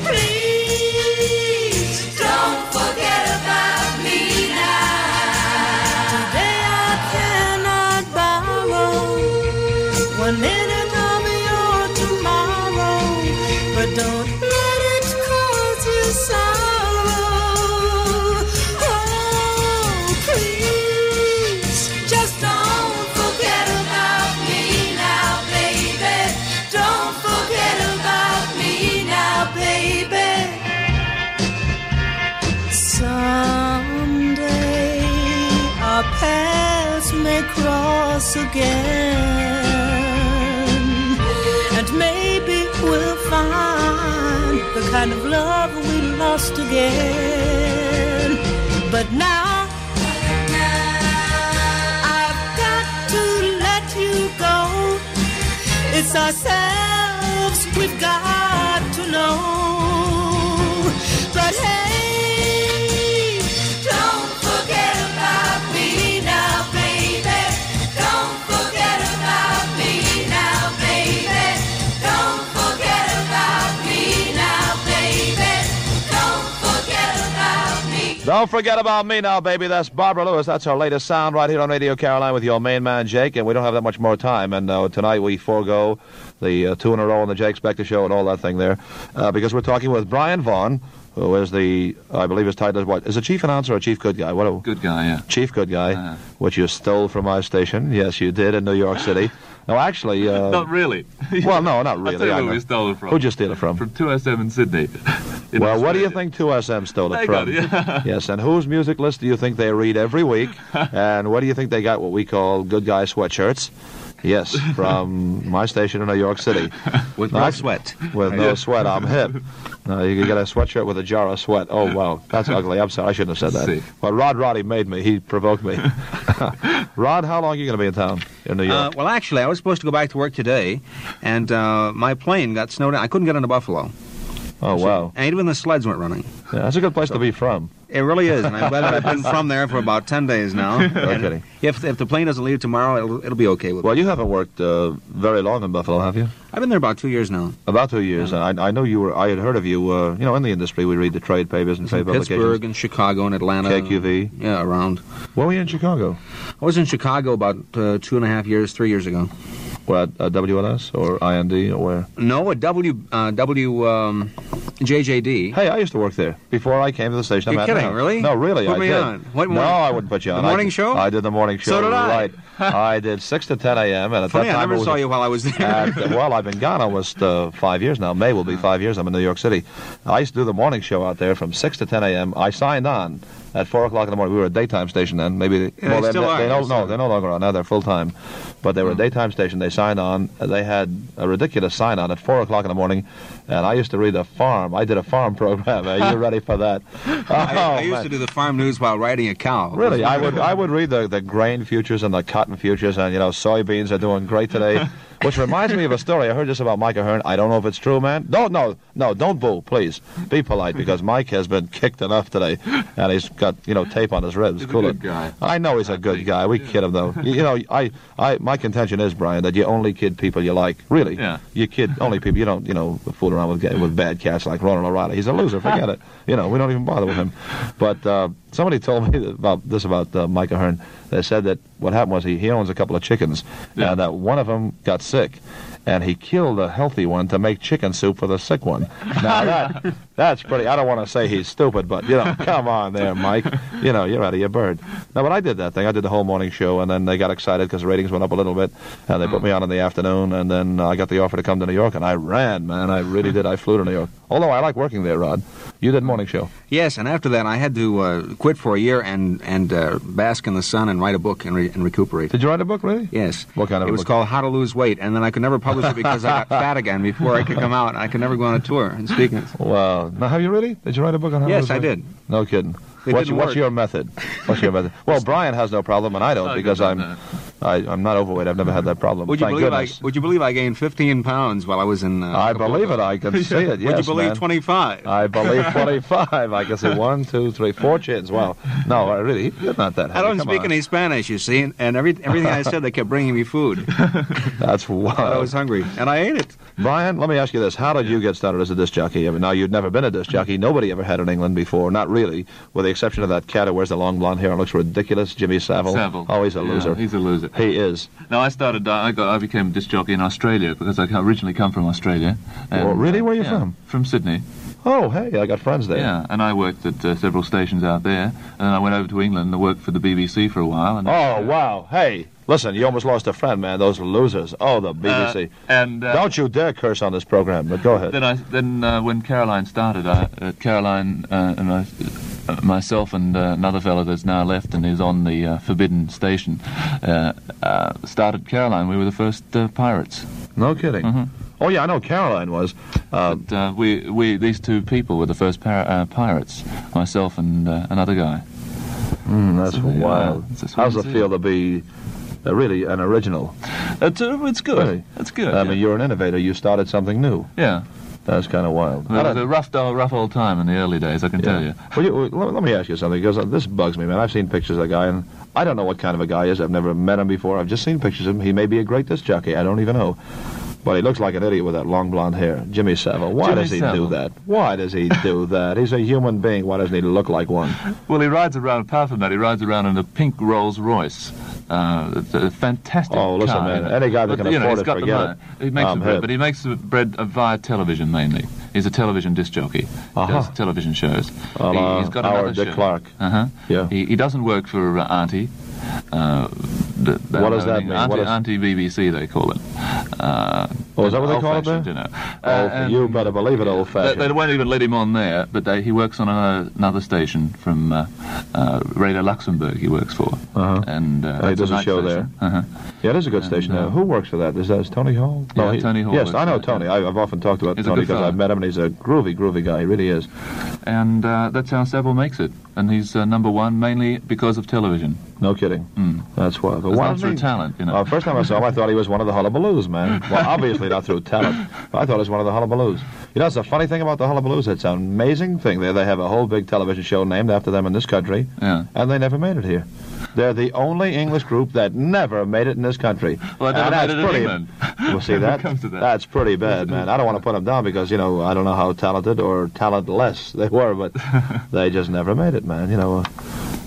Please don't forget about me now. Today I cannot borrow 1 minute of your tomorrow, but don't let it cause you sorrow. Oh, please just don't forget about me now, baby. Don't forget about me now, baby. Someday our paths may cross again, and maybe we'll find the kind of love we lost again. But now I've got to let you go. It's ourselves we've got to know. But hey, don't forget about me now, baby. Don't forget about me now, baby. Don't forget about me now, baby. Don't forget about me. Don't forget about me now, baby. That's Barbara Lewis. That's our latest sound right here on Radio Caroline with your main man, Jake. And we don't have that much more time. And tonight we forego the two in a row on the Jake Spector Show and all that thing there, because we're talking with Brian Vaughan, who is the, I believe his title is what? Is it Chief Announcer or Chief Good Guy? What? Good Guy, yeah. Chief Good Guy, which you stole from my station. Yes, you did, in New York City. No, actually... not really. Well, no, not really. I'll tell you who we stole it from. Who'd you steal it from? From 2SM in Sydney. Well, what do you think 2SM stole it from? Yes, and whose music list do you think they read every week? And what do you think they got what we call Good Guy sweatshirts? Yes, from my station in New York City. With no sweat. With no sweat, I'm hip. You can get a sweatshirt with a jar of sweat. Oh, wow, that's ugly. I'm sorry, I shouldn't have said that. Well, Rod Roddy made me. He provoked me. Rod, how long are you going to be in town in New York? Well, actually, I was supposed to go back to work today, and my plane got snowed in. I couldn't get into Buffalo. Oh, wow. And even the sleds weren't running. Yeah, that's a good place to be from. It really is, and I'm glad that I've been from there for about 10 days now. No kidding. If the plane doesn't leave tomorrow, it'll be okay with me. Well, you haven't worked very long in Buffalo, have you? I've been there about 2 years now. About 2 years, yeah. And I know you were. I had heard of you. You know, in the industry, we read the trade papers and trade publications. Pittsburgh and Chicago and Atlanta. KQV. Yeah, around. When were you in Chicago? I was in Chicago about 2.5 years, 3 years ago. What, at WLS or IND or where? No, at W. JJD. Hey, I used to work there before I came to the station. You're kidding, really? No, really, I did. Put me on. What morning? No, I wouldn't put you on. The morning show? I did the morning show. So did I. Right. I did 6 to 10 a.m. And at that time, I never saw you while I was there. Well, I've been gone almost 5 years now. May will be 5 years. I'm in New York City. I used to do the morning show out there from 6 to 10 a.m. I signed on at 4 o'clock in the morning. We were a daytime station then. Maybe they still are. They're no longer on now. They're full-time. But they were a daytime station. They signed on. They had a ridiculous sign-on at 4 o'clock in the morning. And I used to read a farm. I did a farm program. Are you ready for that? Oh, I used to do the farm news while riding a cow. Really? I would read the grain futures and the cotton futures. And, you know, soybeans are doing great today. Which reminds me of a story. I heard this about Mike Ahern. I don't know if it's true, man. No, don't boo, please. Be polite, because Mike has been kicked enough today. And he's got, you know, tape on his ribs. He's a good guy. I know he's a good guy. We kid him, though. You know, my contention is, Brian, that you only kid people you like. Really. Yeah. You kid only people. You don't, you know, fool around with bad cats like Ronan O'Reilly. He's a loser. Forget it. You know, we don't even bother with him. But somebody told me about Mike Ahern. They said that what happened was he owns a couple of chickens, and that one of them got sick, and he killed a healthy one to make chicken soup for the sick one. Now, that's pretty... I don't want to say he's stupid, but, you know, come on there, Mike. You know, you're out of your bird. Now, but I did that thing. I did the whole morning show, and then they got excited because the ratings went up a little bit, and they put me on in the afternoon, and then I got the offer to come to New York, and I ran, man. I really did. I flew to New York. Although I like working there, Rod. You did morning show. Yes, and after that, I had to quit for a year and bask in the sun and write a book and recuperate. Did you write a book, really? Yes. What kind of book? It was called How to Lose Weight, and then I could never publish it because I got fat again before I could come out. I could never go on a tour and speak. Wow. Now, have you really? Did you write a book on how to lose weight? Yes, I did. No kidding. What's your method? What's your method? Well, Brian has no problem, and I don't, because I'm not overweight. I've never had that problem. Would you believe I gained 15 pounds while I was in... I believe it. I can see it, yes. Would you believe 25? I believe 25. I can see 1, 2, 3, 4 chins. Wow. No, I really, you're not that heavy. I don't speak any Spanish, you see, and everything I said, they kept bringing me food. That's wild. But I was hungry, and I ate it. Brian, let me ask you this. How did you get started as a disc jockey? I mean, now, you'd never been a disc jockey. Nobody ever had in England before, not really, with the exception of that cat who wears the long blonde hair and looks ridiculous, Jimmy Savile. Oh, he's a loser. He's a loser. He is. Now, I became a disc jockey in Australia because I originally come from Australia. Well, really? Where are you from? From Sydney. Oh, hey, I got friends there. Yeah, and I worked at several stations out there, and then I went over to England and worked for the BBC for a while. And wow. Hey, listen, you almost lost a friend, man, those losers. Oh, the BBC. Don't you dare curse on this program, but go ahead. Then when Caroline started, myself and another fellow that's now left and is on the Forbidden Station started Caroline. We were the first pirates. No kidding. Mm-hmm. Oh, yeah, I know Caroline was. But these two people were the first pirates, myself and another guy. That's wild. How's it feel to be... really an original? It's good. Really? It's good. I mean, you're an innovator. You started something new. Yeah. That's kind of wild. It was a rough old time in the early days, I can tell you. Well, let me ask you something, because this bugs me, man. I've seen pictures of the guy, and I don't know what kind of a guy he is. I've never met him before. I've just seen pictures of him. He may be a great disc jockey. I don't even know. But he looks like an idiot with that long blonde hair. Jimmy Savile. Why does he do that? He's a human being. Why doesn't he look like one? Well, he rides around, apart from that, he rides around in a pink Rolls Royce. It's a fantastic car. Oh, listen, man. Any guy that can afford it, forget it. He makes the bread, but he makes the bread via television, mainly. He's a television disc jockey. He does television shows. He's got another show. Dick Clark. Uh-huh. Yeah. He doesn't work for Auntie. What does that mean? Auntie BBC, they call it. Is that what they call it there? You know. You better believe it, old-fashioned. They won't even let him on there, but he works on another station from Radio Luxembourg he works for. Uh-huh. And he does a show station there. Uh-huh. Yeah, it is a good station. Who works for that? Is that Tony Hall? No, yeah, Tony Hall. Yes, I know Tony. Yeah. I've often talked about Tony because I've met him, and he's a groovy, groovy guy. He really is. And that's how Savile makes it. And he's number one mainly because of television. No kidding. Mm. That's why. Not through talent, you know. First time I saw him, I thought he was one of the Hullabaloos, man. Well, obviously not through talent, but I thought he was one of the Hullabaloos. You know, it's a funny thing about the Hullabaloos. It's an amazing thing. They have a whole big television show named after them in this country, and they never made it here. They're the only English group that never made it in this country. Well, they never made it in England. Well, see, that's pretty bad, man. I don't want to put them down because, you know, I don't know how talented or talentless they were, but they just never made it, man, you know.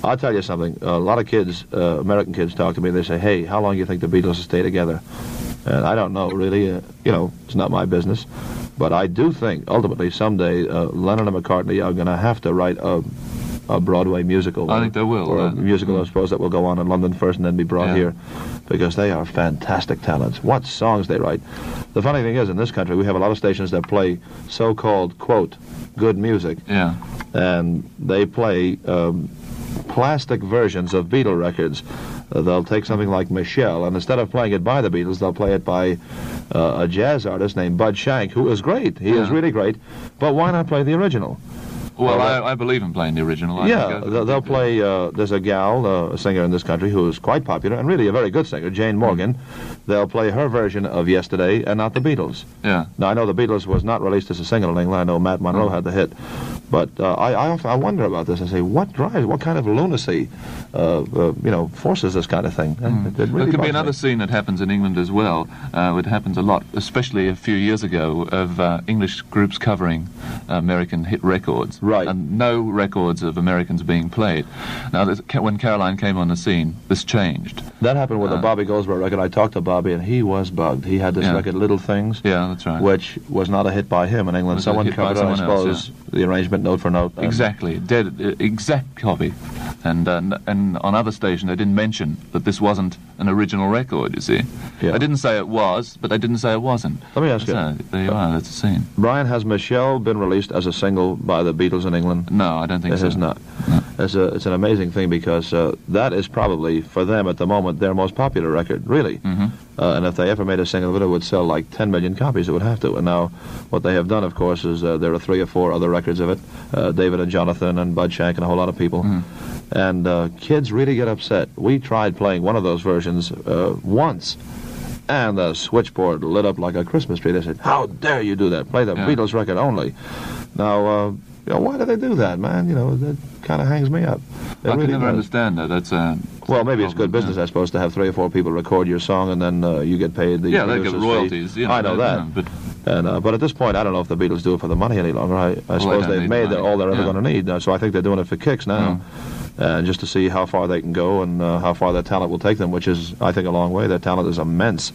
I'll tell you something. A lot of kids, American kids, talk to me. They say, hey, how long do you think the Beatles will stay together? And I don't know, really. You know, it's not my business. But I do think, ultimately, someday, Lennon and McCartney are going to have to write a Broadway musical. I think they will. Or a musical, I suppose, that will go on in London first and then be brought here, because they are fantastic talents. What songs they write. The funny thing is, in this country, we have a lot of stations that play so-called, quote, good music. Yeah. And they play plastic versions of Beatle records. They'll take something like Michelle, and instead of playing it by the Beatles, they'll play it by a jazz artist named Bud Shank, who is great. He is really great. But why not play the original? Well, I believe in playing the original. They'll play, there's a gal, a singer in this country, who is quite popular, and really a very good singer, Jane Morgan. They'll play her version of Yesterday and not the Beatles. Yeah. Now, I know the Beatles was not released as a single in England. I know Matt Monro had the hit. But I wonder about this. I say, what kind of lunacy, forces this kind of thing? It really could be another scene that happens in England as well. It happens a lot, especially a few years ago, of English groups covering American hit records. Right. And no records of Americans being played. Now, when Caroline came on the scene, this changed. That happened with the Bobby Goldsboro record. I talked to Bobby, and he was bugged. He had this record, Little Things. Yeah, that's right. Which was not a hit by him in England. Someone covered it, I suppose, the arrangement note for note. Exactly. Exact copy. And on other station, they didn't mention that this wasn't an original record, you see. Yeah. I didn't say it was, but I didn't say it wasn't. Let me ask you. There you are. That's the scene. Brian, has Michelle been released as a single by the Beatles in England? No, I don't think so. It has not. No. It's an amazing thing, because that is probably, for them at the moment, their most popular record, really. Mm-hmm. And if they ever made a single of it, it would sell like 10 million copies. It would have to. And now what they have done, of course, is there are 3 or 4 other records of it, David and Jonathan and Bud Shank and a whole lot of people. Mm. And kids really get upset. We tried playing one of those versions once, and the switchboard lit up like a Christmas tree. They said, how dare you do that? Play the Beatles record only. Now, why do they do that, man? That kind of hangs me up. I can never understand that. That's well, maybe it's good business, I suppose, to have 3 or 4 people record your song, and then you get paid the they get royalties. I know that. But at this point, I don't know if the Beatles do it for the money any longer. I suppose they've made all they're ever going to need. So I think they're doing it for kicks now. Mm. Just to see how far they can go and how far their talent will take them, which is, I think, a long way. Their talent is immense.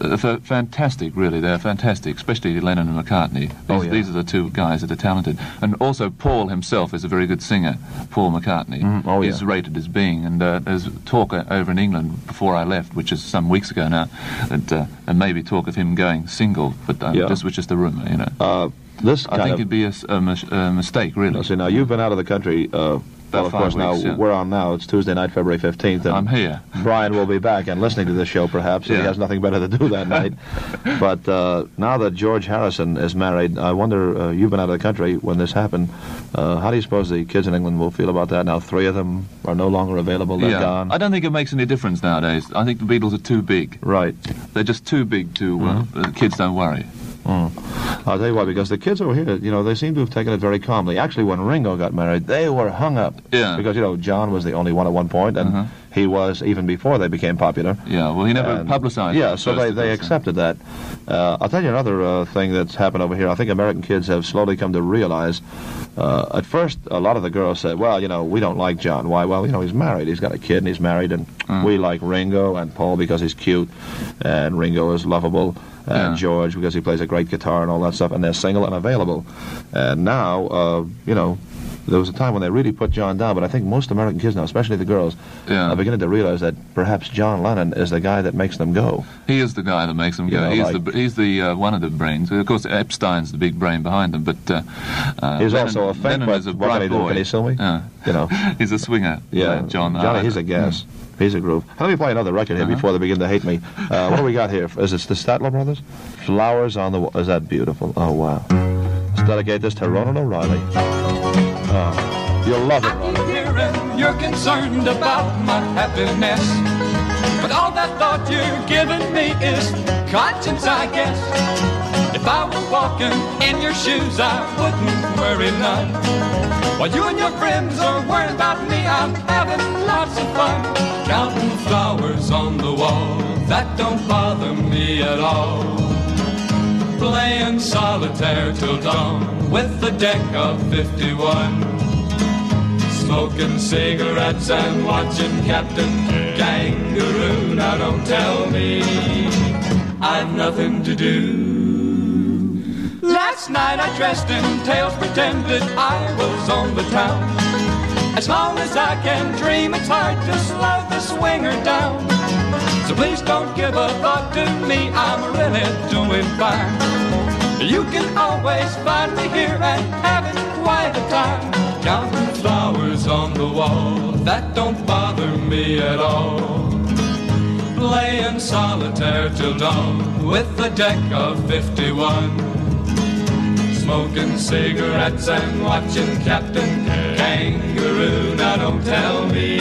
Fantastic, really. They're fantastic, especially Lennon and McCartney. These are the two guys that are talented. And also Paul himself is a very good singer, Paul McCartney. Mm. Oh, he's rated as being. And there's talk over in England before I left, which is some weeks ago now, that and maybe talk of him going single, but this was just a rumour, I think it'd be a mistake, really. Now, see, now, you've been out of the country... Well, of course, now we're on now. It's Tuesday night, February 15th. And I'm here. Brian will be back and listening to this show, perhaps. He has nothing better to do that night. But now that George Harrison is married, I wonder, you've been out of the country when this happened. How do you suppose the kids in England will feel about that? Now 3 of them are no longer available. They're gone. I don't think it makes any difference nowadays. I think the Beatles are too big. Right. They're just too big to... the kids don't worry. Mm. I'll tell you why, because the kids over here, they seem to have taken it very calmly. Actually, when Ringo got married, they were hung up. Yeah. Because, John was the only one at one point, and he was even before they became popular. Yeah, well, he never publicized it. Yeah, so they accepted that. I'll tell you another thing that's happened over here. I think American kids have slowly come to realize, at first, a lot of the girls said, well, we don't like John. Why? Well, he's married. He's got a kid, and he's married, and we like Ringo and Paul because he's cute, and Ringo is lovable. And George, because he plays a great guitar and all that stuff, and they're single and available. And now, there was a time when they really put John down, but I think most American kids now, especially the girls, are beginning to realize that perhaps John Lennon is the guy that makes them go. He is the guy that makes them go. He's one of the brains. Of course, Epstein's the big brain behind them, but... he's Lennon, also a fake, but a what can he do? Can he sue me? He's a swinger, John. Johnny, he's a gas. Mm. He's a groove. Let me play another record here before they begin to hate me. What do we got here? Is it the Statler Brothers? Flowers on the Wall. Is that beautiful? Oh, wow. Let's dedicate this to Ronan O'Reilly. You'll love it, Ronan. I keep hearing you're concerned about my happiness, but all that thought you're giving me is conscience, I guess. If I were walking in your shoes, I wouldn't worry none. While you and your friends are worried about me, I'm having lots of fun. Counting flowers on the wall, that don't bother me at all. Playing solitaire till dawn with the deck of 51. Smoking cigarettes and watching Captain Kangaroo. Now don't tell me I've nothing to do. Last night I dressed in tails, pretended I was on the town. As long as I can dream, it's hard to slow the swinger down. So please don't give a thought to me, I'm really doing fine. You can always find me here and having quite a time. Counting flowers on the wall, that don't bother me at all. Playing solitaire till dawn with a deck of 51. Smoking cigarettes and watching Captain Kangaroo. Now don't tell me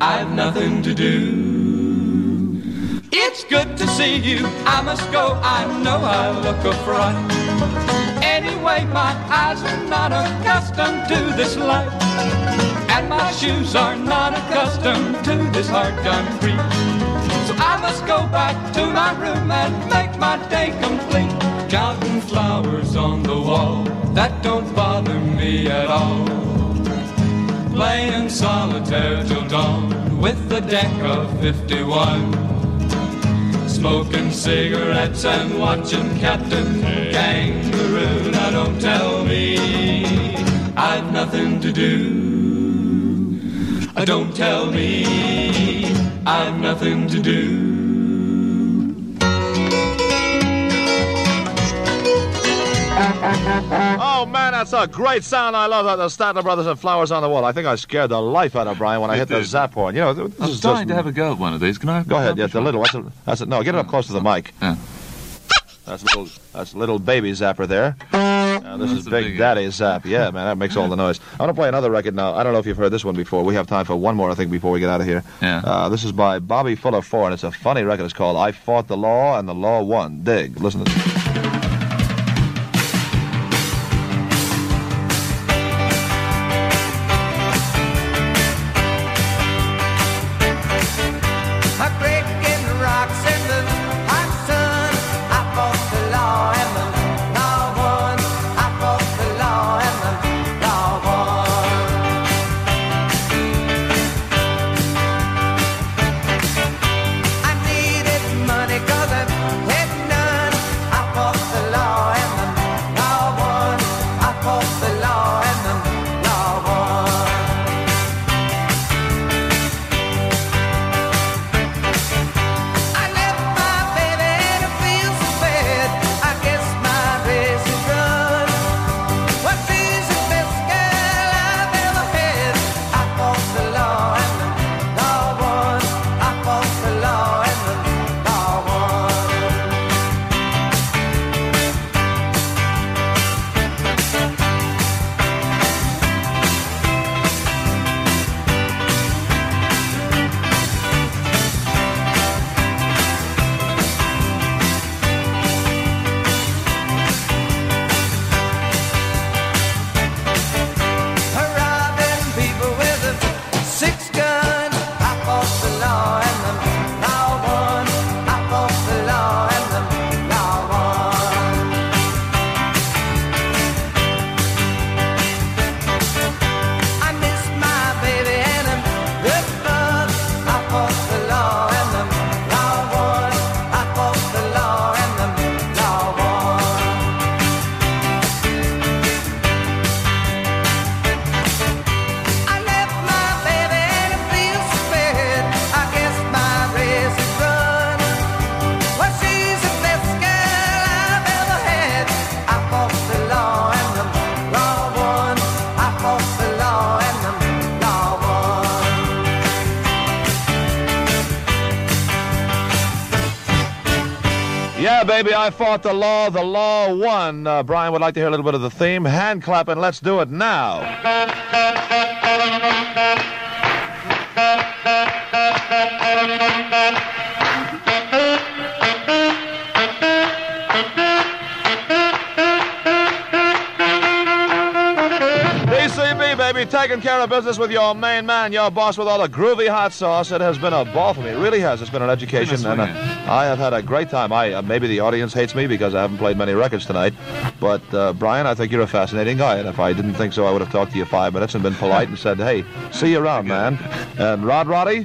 I've nothing to do. It's good to see you. I must go. I know I look a fright. Anyway, my eyes are not accustomed to this light, and my shoes are not accustomed to this hard concrete. So I must go back to my room and make my day complete. Counting flowers on the wall, that don't bother me at all. Playing solitaire till dawn with a deck of 51. Smoking cigarettes and watching Captain Kangaroo. Now don't tell me I've nothing to do. Don't tell me I've nothing to do. Oh man, that's a great sound. I love that. The Statler Brothers and Flowers on the Wall. I think I scared the life out of Brian when I hit the zap horn. You know, this I'm starting to have a go at one of these. Can I have go ahead, yeah, the little. That's it. No, get it up close to the mic. Yeah. That's little baby zapper there. Now, this is Big Daddy Zap. Yeah, man, that makes all the noise. I'm going to play another record now. I don't know if you've heard this one before. We have time for one more, I think, before we get out of here. Yeah. This is by Bobby Fuller Four, and it's a funny record. It's called I Fought the Law and the Law Won. Dig. Listen to this. Baby, I fought the law won. Brian would like to hear a little bit of the theme. Hand clapping, let's do it now. DCB, baby, taking care of business with your main man, your boss with all the groovy hot sauce. It has been a ball for me. It really has. It's been an education, and I have had a great time. Maybe the audience hates me because I haven't played many records tonight, but Brian, I think you're a fascinating guy, and if I didn't think so, I would have talked to you 5 minutes and been polite and said, hey, see you around, man. And Rod Roddy,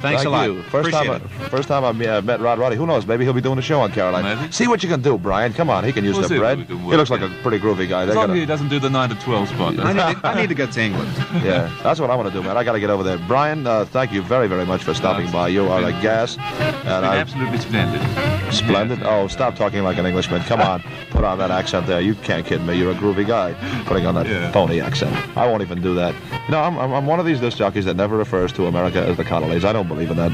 thanks a lot. First time I've met Rod Roddy. Who knows? Maybe he'll be doing a show on Caroline. Maybe. See what you can do, Brian. Come on, he can use the bread. He looks like a pretty groovy guy. As long as he doesn't do the 9 to 12 spot. I need to go to England. Yeah, that's what I want to do, man. I got to get over there. Brian, thank you very, very much for stopping by. You are a gas. Absolutely splendid. Splendid. Oh, stop talking like an Englishman. Come on, put on that accent there. You can't kid me. You're a groovy guy. Putting on that phony accent. I won't even do that. You know, I'm one of these disc jockeys that never refers to America as the colonies. I don't believe in that.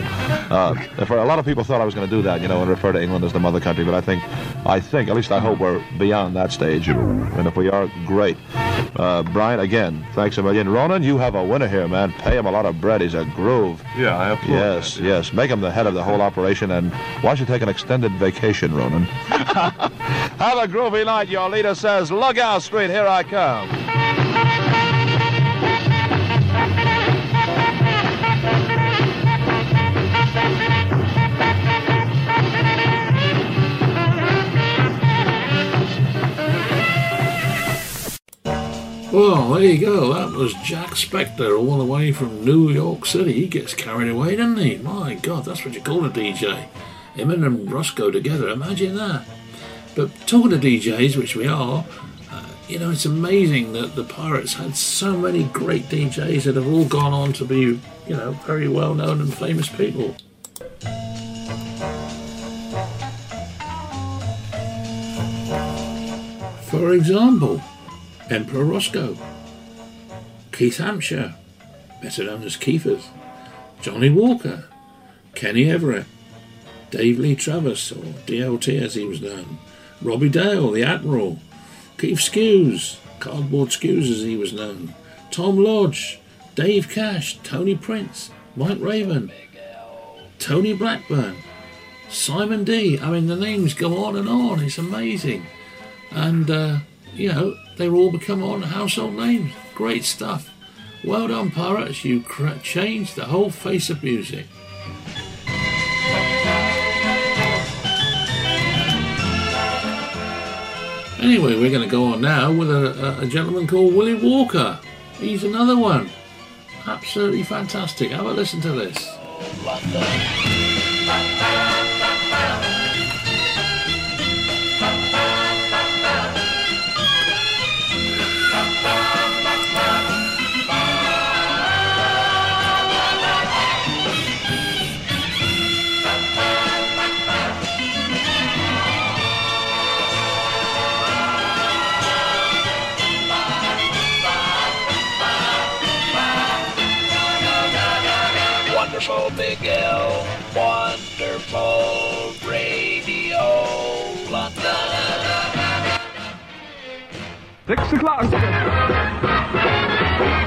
A lot of people thought I was going to do that, you know, and refer to England as the mother country, but I think, at least I hope we're beyond that stage, and if we are, great. Brian, again, thanks a million. Ronan, you have a winner here, man. Pay him a lot of bread. He's a groove. Yeah, I applaud. Yes, that, yes. Make him the head of the whole operation, and why don't you take an extended vacation, Ronan? Have a groovy night. Your leader says, "Look out, Street, here I come." Well, there you go. That was Jack Spector all the way from New York City. He gets carried away, doesn't he? My God, that's what you call a DJ. Him and Roscoe together, imagine that. But talking to DJs, which we are, you know, it's amazing that the Pirates had so many great DJs that have all gone on to be, you know, very well-known and famous people. For example, Emperor Roscoe, Keith Hampshire, better known as Keefers, Johnny Walker, Kenny Everett, Dave Lee Travis, or DLT as he was known, Robbie Dale, the Admiral, Keith Skews, Cardboard Skews as he was known, Tom Lodge, Dave Cash, Tony Prince, Mike Raven, Tony Blackburn, Simon D. I mean, the names go on and on. It's amazing. And, you know, they all become on household names. Great stuff. Well done, Pirates. You changed the whole face of music. Anyway, we're going to go on now with a gentleman called Willie Walker. He's another one. Absolutely fantastic. Have a listen to this. Wonderful Big L, wonderful Radio London. 6 o'clock.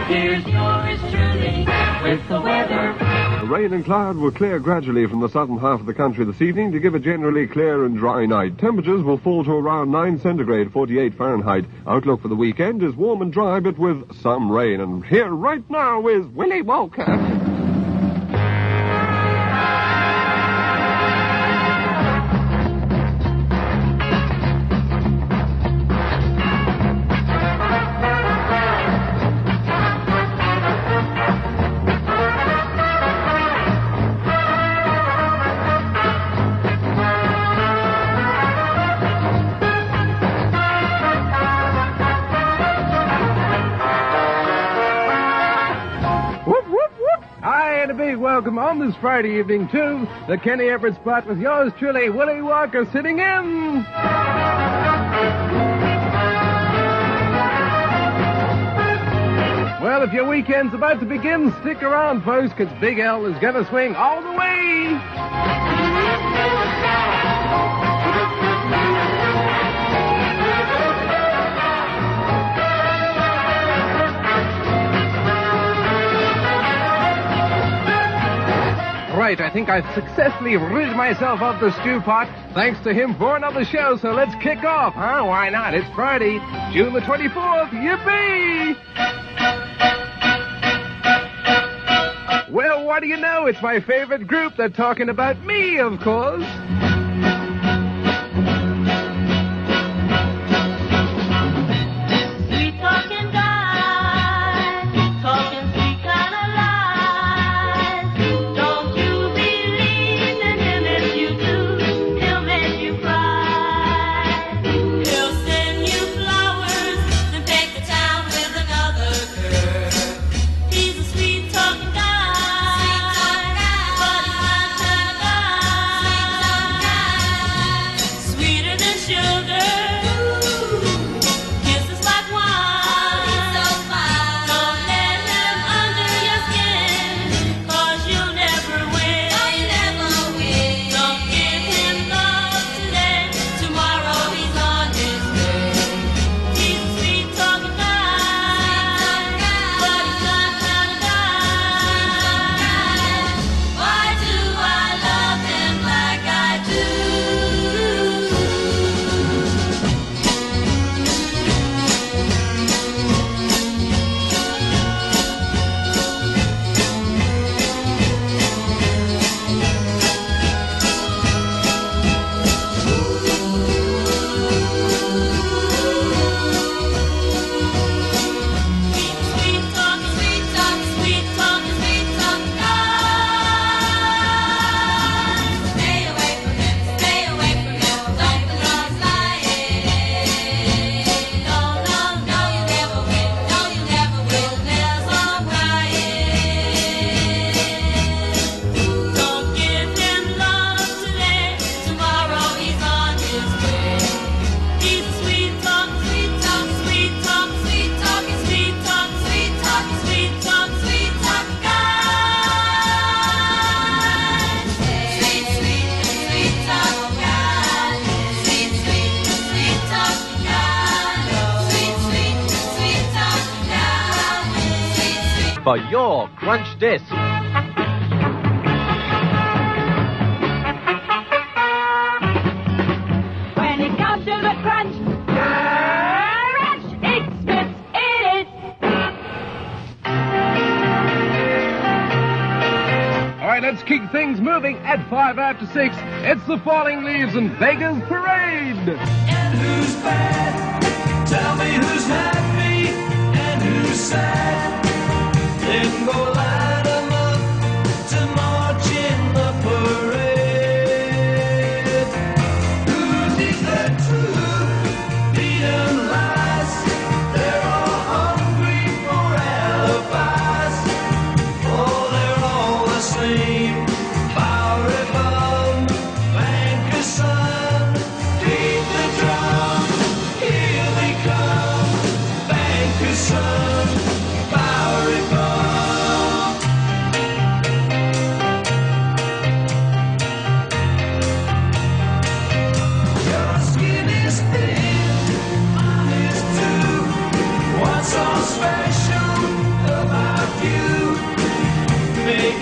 Here's yours truly with the weather. Rain and cloud will clear gradually from the southern half of the country this evening to give a generally clear and dry night. Temperatures will fall to around 9 centigrade, 48 Fahrenheit. Outlook for the weekend is warm and dry, but with some rain. And here right now is Willie Walker. Welcome on this Friday evening to the Kenny Everett Spot with yours truly, Willie Walker, sitting in. Well, if your weekend's about to begin, stick around, folks, because Big L is going to swing all the way. Right, I think I've successfully rid myself of the stew pot, thanks to him for another show, so let's kick off, huh? Why not? It's Friday, June the 24th, yippee! Well, what do you know? It's my favorite group. They're talking about me, of course. For your Crunch Disc. When it comes to the crunch, crunch, eat Smith's, eat it. All right, let's keep things moving. At 5 after 6, it's the Falling Leaves and Beggars Parade. And who's bad? Tell me who's happy and who's sad. Then go light 'em up to march in the parade. Who did the truth, being lies? They're all hungry for alibis. Oh, they're all the same. Power above, banker's son, beat the drum. Here they come, banker's son.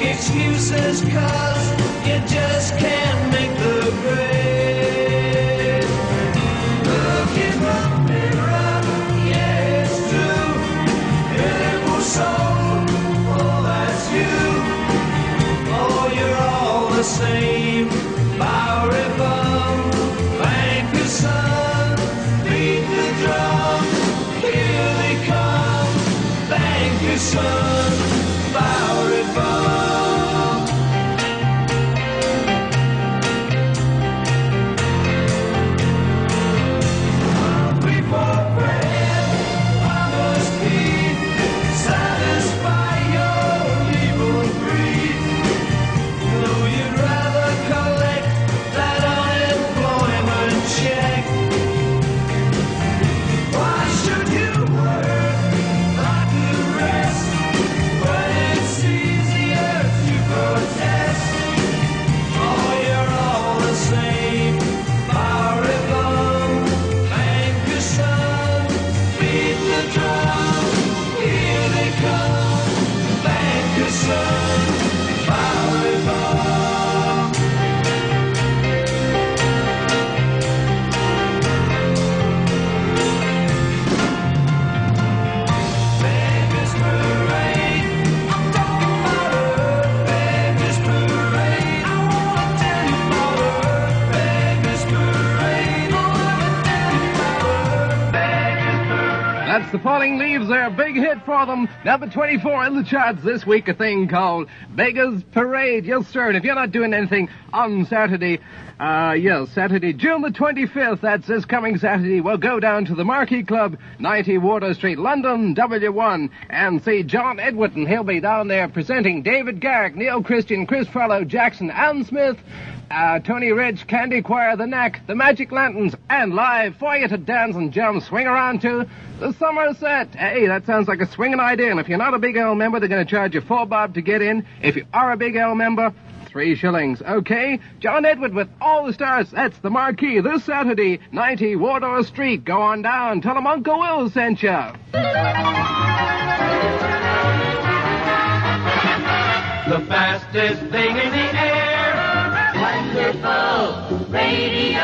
Excuses, 'cause you just can't make the grade. Look in the mirror, yeah, it's true. Every soul, oh, that's you. Oh, you're all the same. Bower above, thank you, son. Beat the drum, here they come. Thank you, son. Bower above. The Falling Leaves, their big hit for them. Number 24 in the charts this week, a thing called Beggar's Parade. Yes, sir, and if you're not doing anything on Saturday, Saturday, June the 25th, that's this coming Saturday, we'll go down to the Marquee Club, 90 Water Street, London, W1, and see John Edwarton. He'll be down there presenting David Garrick, Neil Christian, Chris Farlow, Jackson, Alan Smith, Tony Ridge, Candy Choir, The Knack, The Magic Lanterns, and live for you to dance and jump, swing around to the Somerset. Hey, that sounds like a swinging idea, and if you're not a Big L member, they're going to charge you $4 to get in. If you are a Big L member, $3. Okay, John Edward with all the stars. That's the Marquee this Saturday, 90 Wardour Street. Go on down. Tell them Uncle Will sent you. The fastest thing in the air. Wonderful Radio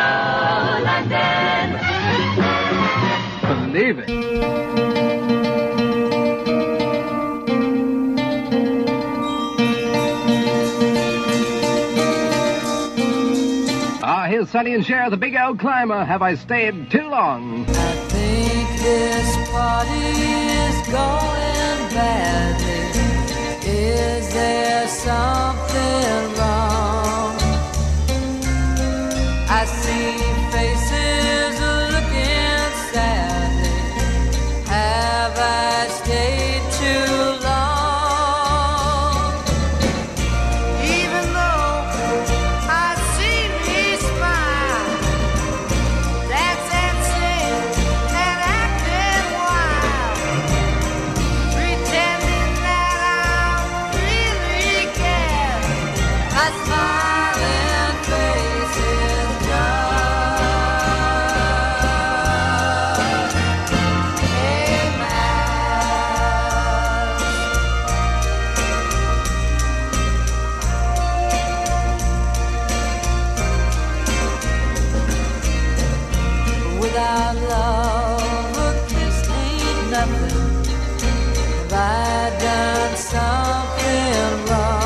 London. Believe it. Here's Sonny and Cher, the Big L Climber. Have I stayed too long? I think this party is going badly. Is there something wrong? I see faces looking sadly. Have I stayed too long? Even though I see me smile, that's insane and acting wild, pretending that I smile and face is gone. Hey, Miles. Without love, a kiss ain't nothing. Have I done something wrong?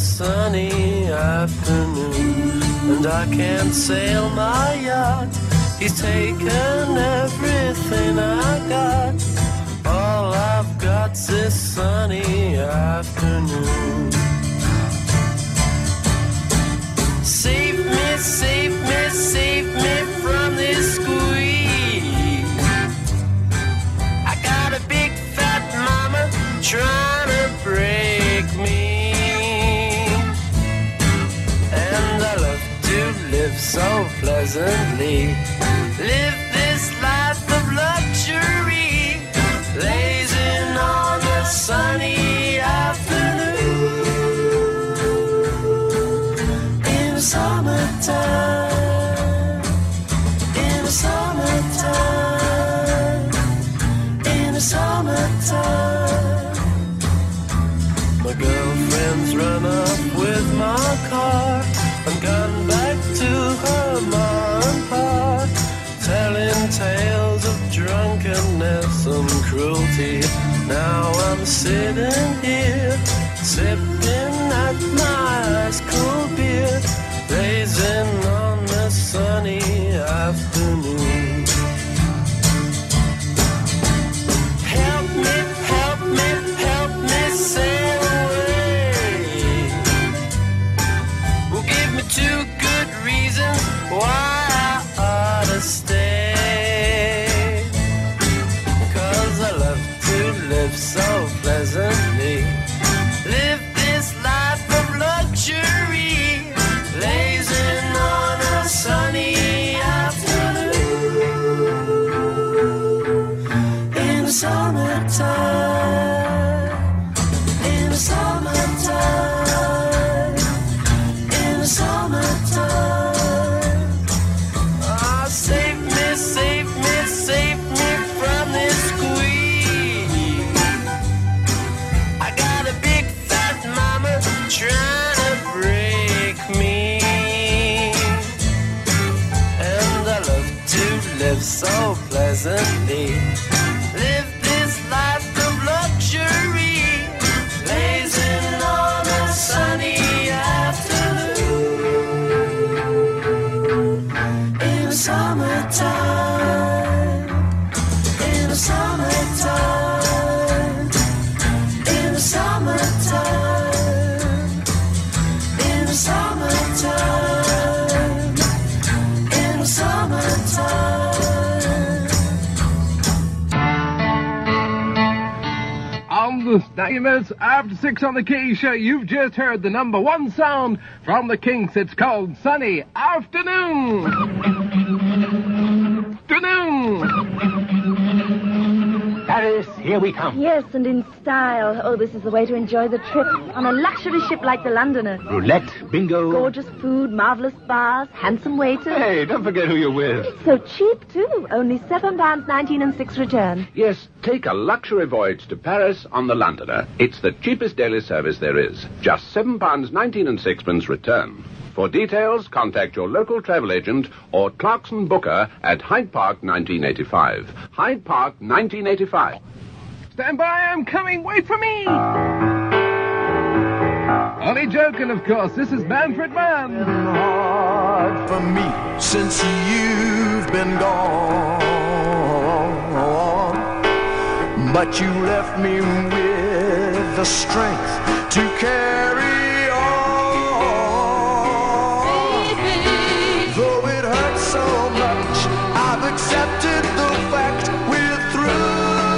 Sunny afternoon, and I can't sail my yacht He's taken everything I got. All I've got's this sunny afternoon. Save me, save me, save me from this squeeze. I got a big fat mama trying to break me. And I love to live so pleasantly. Live this life of luxury, blazing on a sunny afternoon. Summertime, in the summertime, in the summertime. My girlfriend's run up with my car. I'm gone back to her mom part, telling tales of drunkenness and cruelty. Now I'm sitting here, sipping at my ice cold beer, blazing on the sunny afternoon. Help me, help me, help me sail away. Well, give me two good reasons why I ought to stay. Cause I love to live so pleasantly. Live this life of luxury. Blazing on a sunny afternoon. In the summertime, in the summertime, in the summertime. Oh, save me, save me, save me from this squeeze. I got a big fat mama trying to break me. Live so pleasantly. Live this life of luxury, blazing on a sunny afternoon. In the summertime, in the summertime, in the summertime, in the summertime, in the summertime. The 9 minutes after 6 on the King Show, you've just heard the number one sound from the Kinks. It's called Sunny Afternoon. Afternoon. Paris, here we come. Yes, and in style. Oh, this is the way to enjoy the trip on a luxury ship like the Londoner. Roulette, bingo. Gorgeous food, marvellous bars, handsome waiters. Hey, don't forget who you're with. It's so cheap, too. Only £7.19 and 6 return. Yes, take a luxury voyage to Paris on the Londoner. It's the cheapest daily service there is. Just £7.19 and 6 return. For details, contact your local travel agent or Clarkson Booker at Hyde Park 1985. Hyde Park 1985. Stand by, I'm coming. Wait for me. Only joking, of course. This is Manfred Mann. It's been hard for me since you've been gone, but you left me with the strength to carry on. Baby. Though it hurts so much, I've accepted the fact we're through.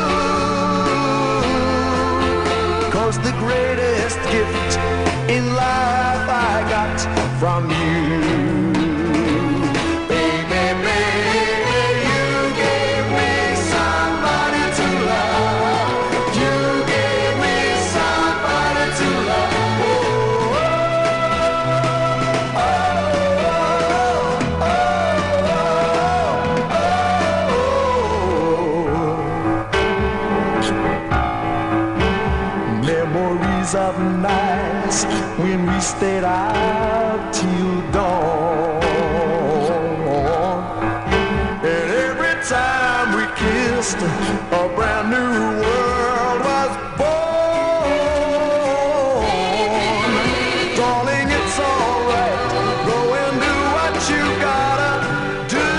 The greatest gift in life I got from you. Baby, baby, you gave me somebody to love. You gave me somebody to love. Oh, oh, oh, oh, of nights when we stayed out till dawn, and every time we kissed, a brand new world was born. Darling, it's alright, go and do what you gotta do.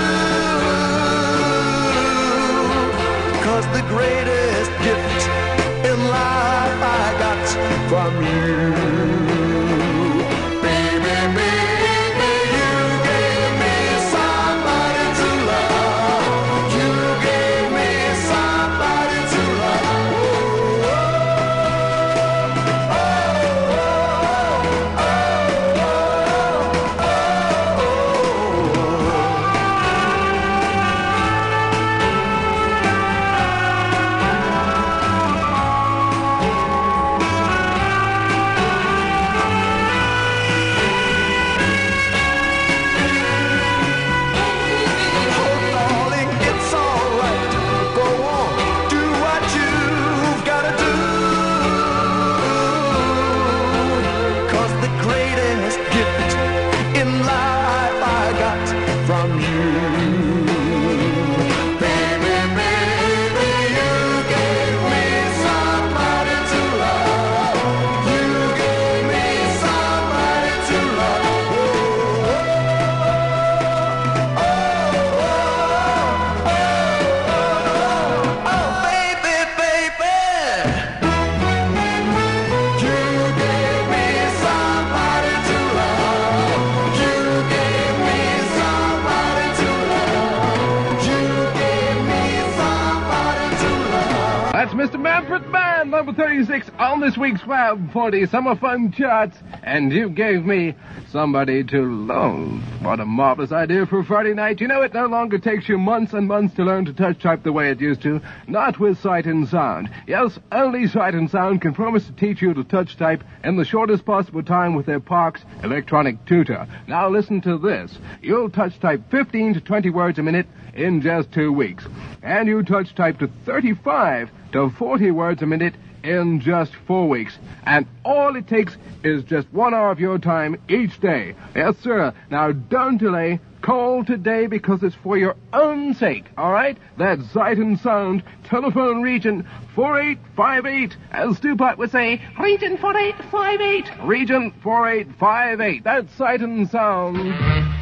That's Mr. Manfred Mann, number 36, on this week's Fab 40 Summer Fun Charts. And you gave me Somebody to Love. What a marvelous idea for Friday night. You know, it no longer takes you months and months to learn to touch type the way it used to. Not with Sight and Sound. Yes, only Sight and Sound can promise to teach you to touch type in the shortest possible time with their Park's electronic tutor. Now listen to this. You'll touch type 15 to 20 words a minute in just 2 weeks. And you touch type to 35 to 40 words a minute in just 4 weeks. And all it takes is just 1 hour of your time each day. Yes, sir. Now, don't delay. Call today because it's for your own sake, all right? That's Sight and Sound, telephone region 4858. As Stewpot would say, region 4858. Region 4858. That's Sight and Sound.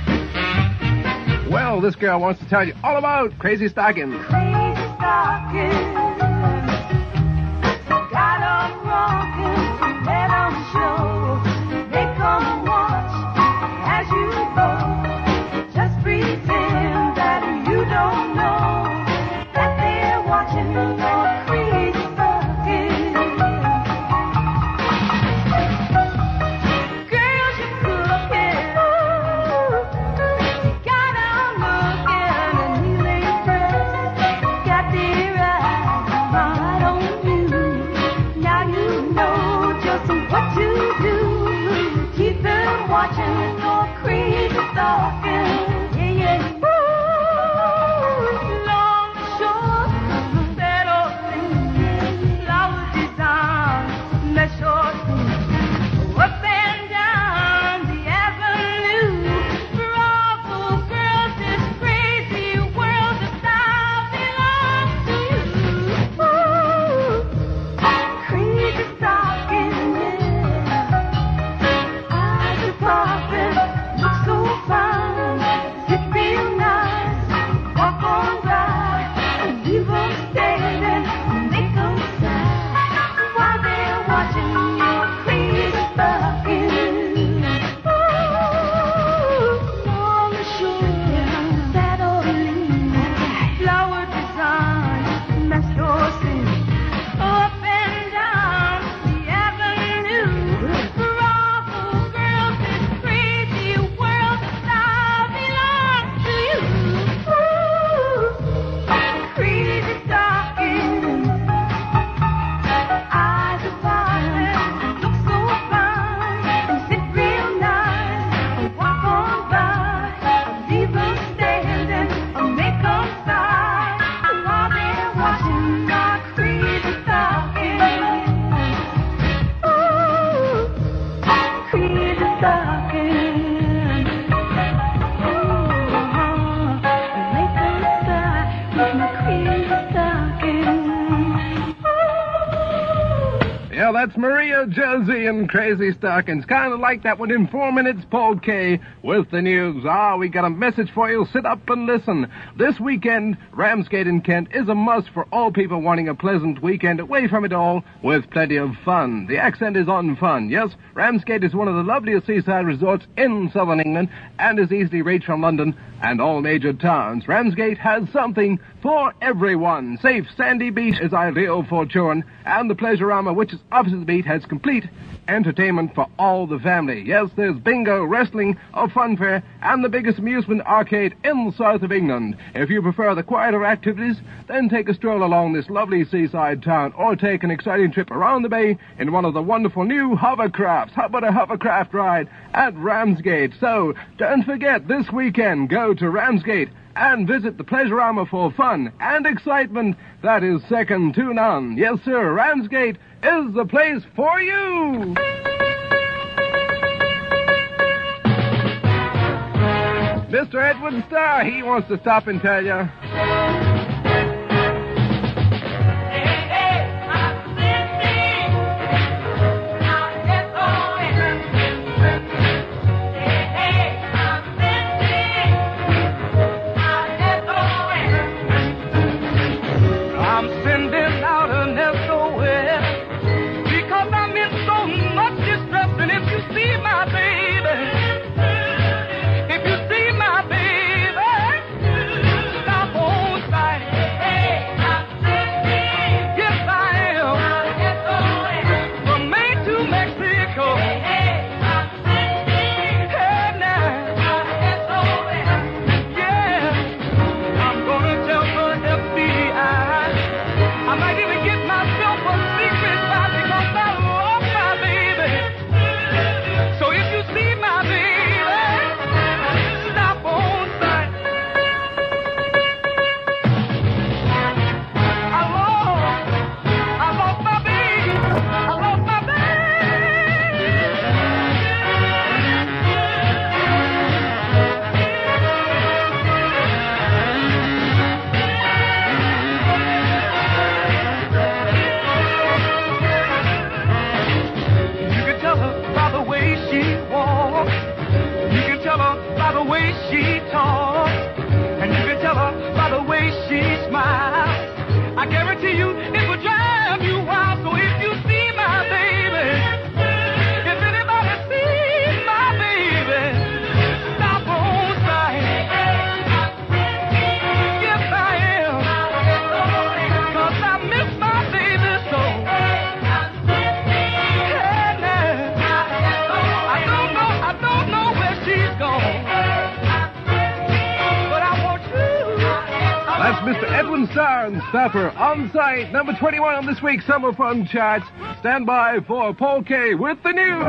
Well, this girl wants to tell you all about Crazy Stockings. Crazy Stockings. That's Maria Jersey and Crazy Stockings. Kind of like that one in 4 minutes, Paul K. with the news. Ah, we got a message for you. Sit up and listen. This weekend, Ramsgate in Kent is a must for all people wanting a pleasant weekend away from it all with plenty of fun. The accent is on fun. Yes, Ramsgate is one of the loveliest seaside resorts in southern England and is easily reached from London and all major towns. Ramsgate has something for everyone. Safe sandy beach is ideal for children, and the Pleasurama, which is opposite the beach, has complete entertainment for all the family. Yes, there's bingo, wrestling, a fun fair, and the biggest amusement arcade in the south of England. If you prefer the quieter activities, then take a stroll along this lovely seaside town, or take an exciting trip around the bay in one of the wonderful new hovercrafts. How about a hovercraft ride at Ramsgate? So, don't forget, this weekend, go to Ramsgate and visit the Pleasurama for fun and excitement that is second to none. Yes, sir, Ramsgate is the place for you. Mr. Edward Starr, he wants to stop and tell you. she talks, and you can tell her by the way she smiles. I guarantee you it will drive you wild. So if you see my baby, if anybody sees my baby, stop on sight. Yes, I am, 'cause I miss my baby so. And I don't know where she's gone. That's Mr. Edwin Starr and Staffer on site, number 21 on this week's Summer Fun Charts. Stand by for Paul Kay with the new.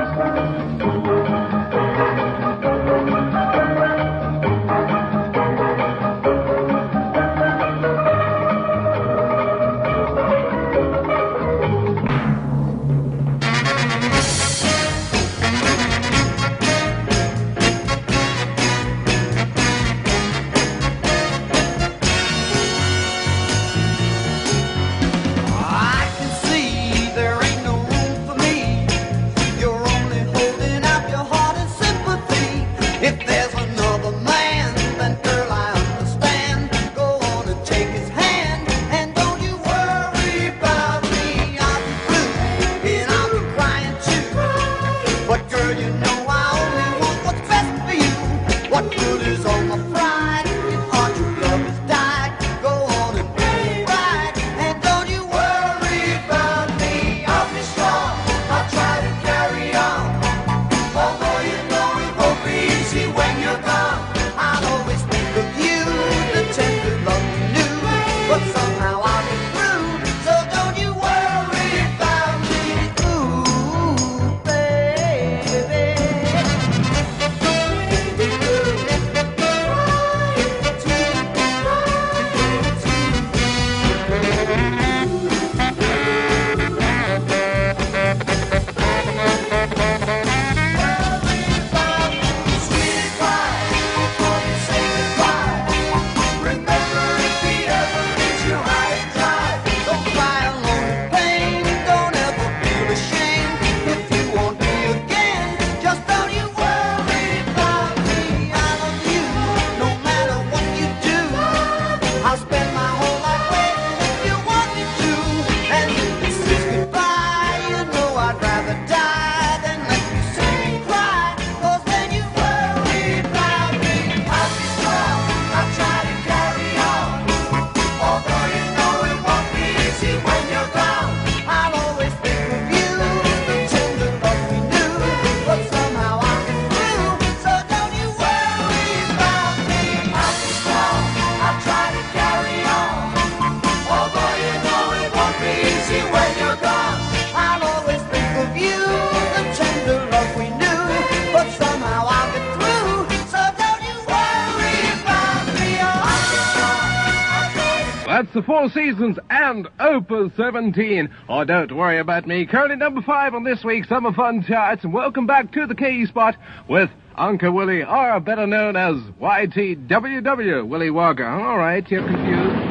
The Four Seasons and Opus 17. Oh, don't worry about me. Currently number 5 on this week's Summer Fun Charts. And welcome back to the K Spot with Uncle Willie, or better known as YTWW, Willie Walker. All right, you're confused.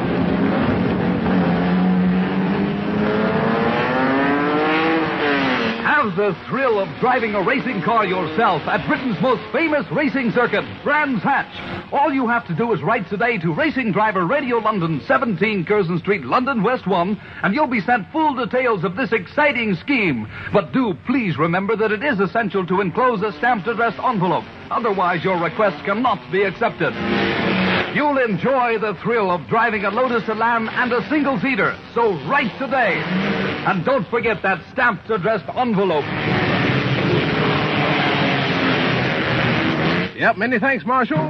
Have the thrill of driving a racing car yourself at Britain's most famous racing circuit, Brands Hatch. All you have to do is write today to Racing Driver Radio London, 17 Curzon Street, London, West 1, and you'll be sent full details of this exciting scheme. But do please remember that it is essential to enclose a stamped addressed envelope. Otherwise, your request cannot be accepted. You'll enjoy the thrill of driving a Lotus Elan and a single-seater. So write today. And don't forget that stamped addressed envelope. Yep, many thanks, Marshal.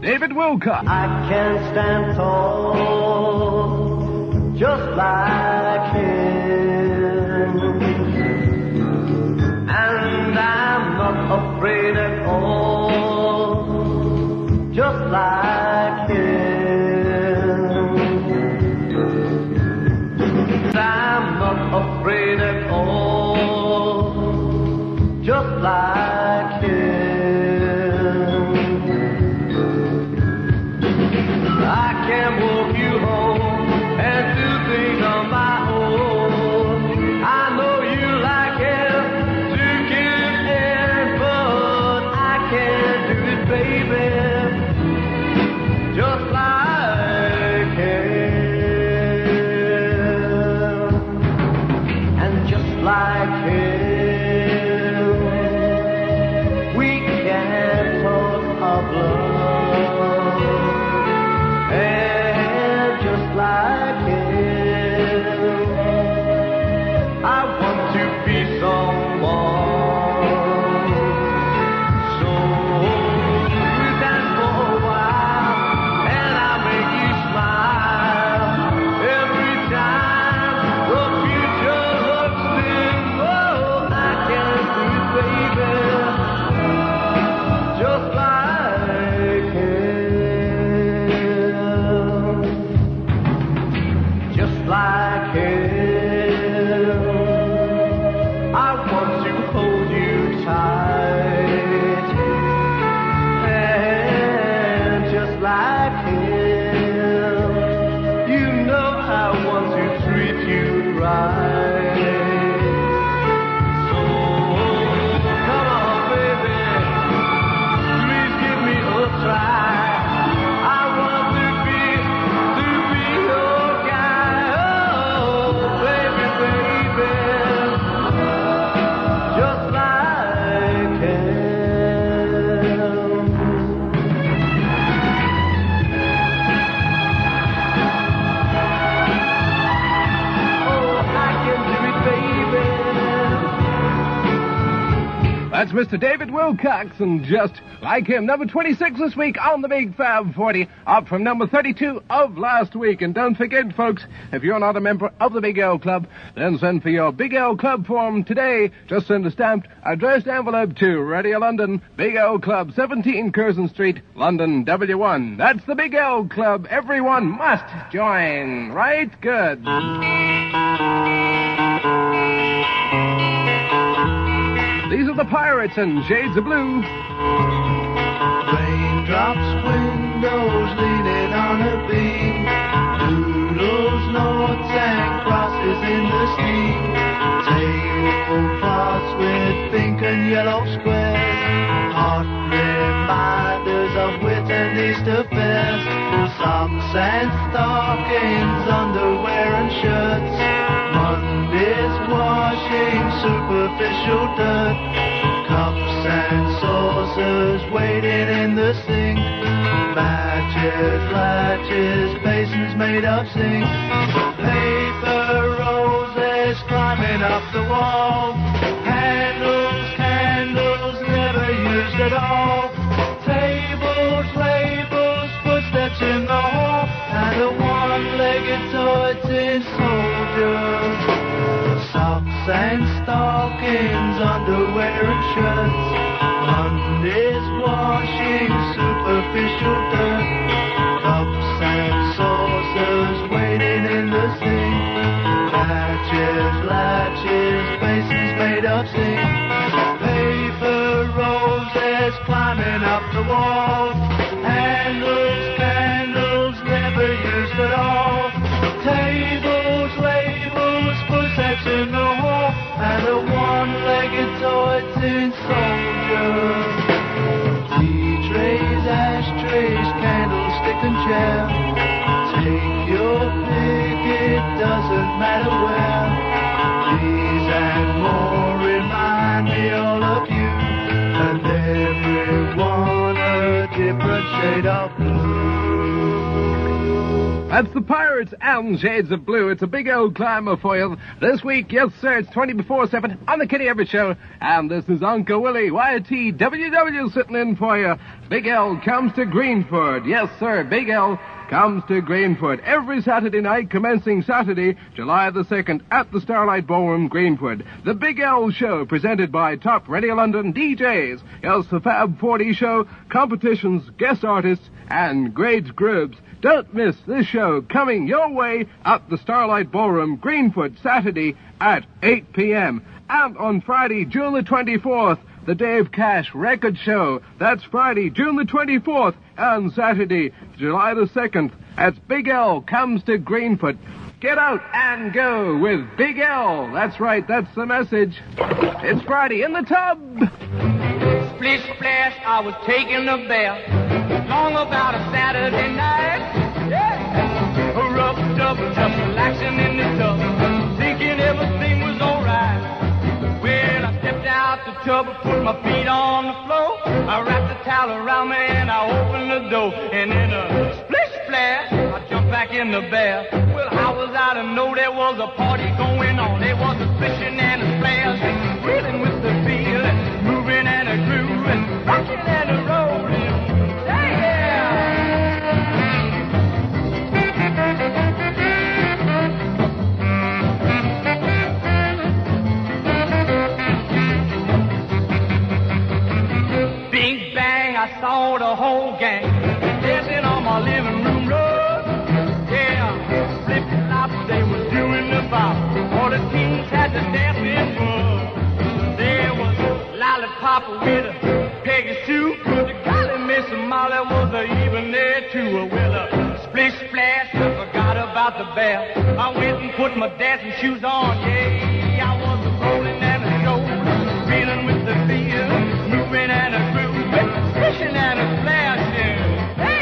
David Wilcox. I can't stand tall, just like him. Afraid at all, just like him. I'm not afraid at all, just like him. baby, just like him, and just like him, we can talk of love, and just like him, I want to be someone. That's Mr. David Wilcox and Just Like Him. Number 26 this week on the Big Fab 40, up from number 32 of last week. And don't forget, folks, if you're not a member of the Big L Club, then send for your Big L Club form today. Just send a stamped addressed envelope to Radio London, Big L Club, 17 Curzon Street, London, W1. That's the Big L Club. Everyone must join. Right? Good. These are the Pirates and Shades of Blue. Raindrops, windows leaning on a beam. Doodles, notes and crosses in the steam. Table cloths with pink and yellow squares. Hot reminders of wit and Easter fairs. Socks and stockings, underwear and shirts. Monday's washing superficial dirt. Cups and saucers waiting in the sink. Matches, latches, basins made of zinc. Paper roses climbing up the wall. Handles, candles never used at all. Tables, labels, footsteps in the hall. And a one-legged toy-tin soldier. Socks and stockings, underwear and shirts. Monday's washing, superficial dirt. Cups and saucers waiting in the sink. Patches, latches, faces made of zinc. Paper roses climbing up the wall. Handles, candles, never used at all. Tables, labels, footsteps in the hall, and a one-legged toy-tin soldier. Tea trays, ashtrays, candlestick and chair. Take your pick, it doesn't matter where. These and more remind me all of you, and everyone a different shade of blue. That's the Pirates and Shades of Blue. It's a big old climber for you. This week, yes, sir, it's 7:20 on the Kenny Everett Show. And this is Uncle Willie, YTWW, sitting in for you. Big L comes to Greenford. Yes, sir, Big L comes to Greenford every Saturday night, commencing Saturday, July the 2nd, at the Starlight Ballroom, Greenford. The Big L Show, presented by top Radio London DJs. Yes, the Fab 40 show, competitions, guest artists, and great groups. Don't miss this show coming your way at the Starlight Ballroom, Greenford, Saturday at 8 p.m. And on Friday, June the 24th, the Dave Cash Record Show. That's Friday, June the 24th, and Saturday, July the 2nd, as Big L comes to Greenford. Get out and go with Big L. That's right, that's the message. It's Friday in the tub. Splish, splash, I was taking a bath, long about a Saturday night. Yeah, rubbed up, just relaxing in the tub, thinking everything was alright. Well, I stepped out the tub, put my feet on the floor, I wrapped a towel around me and I opened the door, and in a splish splash, I jumped back in the bath. Well, how was I to know there was a party going on? There was a fishing and a splash, and reeling with the feeling, moving and a grooving, rocking and a rolling. Yeah! Big bang, I saw the whole gang dancing on my living room rug. Yeah, flip-flops, they were doing the bop. All the teens had to dance in bug. There was lollipop with a Peggy Sue, the golly Miss Molly was even there too. Well, splish splash, I forgot about the bell. I went and put my dancing shoes on. Yeah, I was a rolling and a rolling, feeling with the feel, moving and a grooving, fishing and a flashing. Hey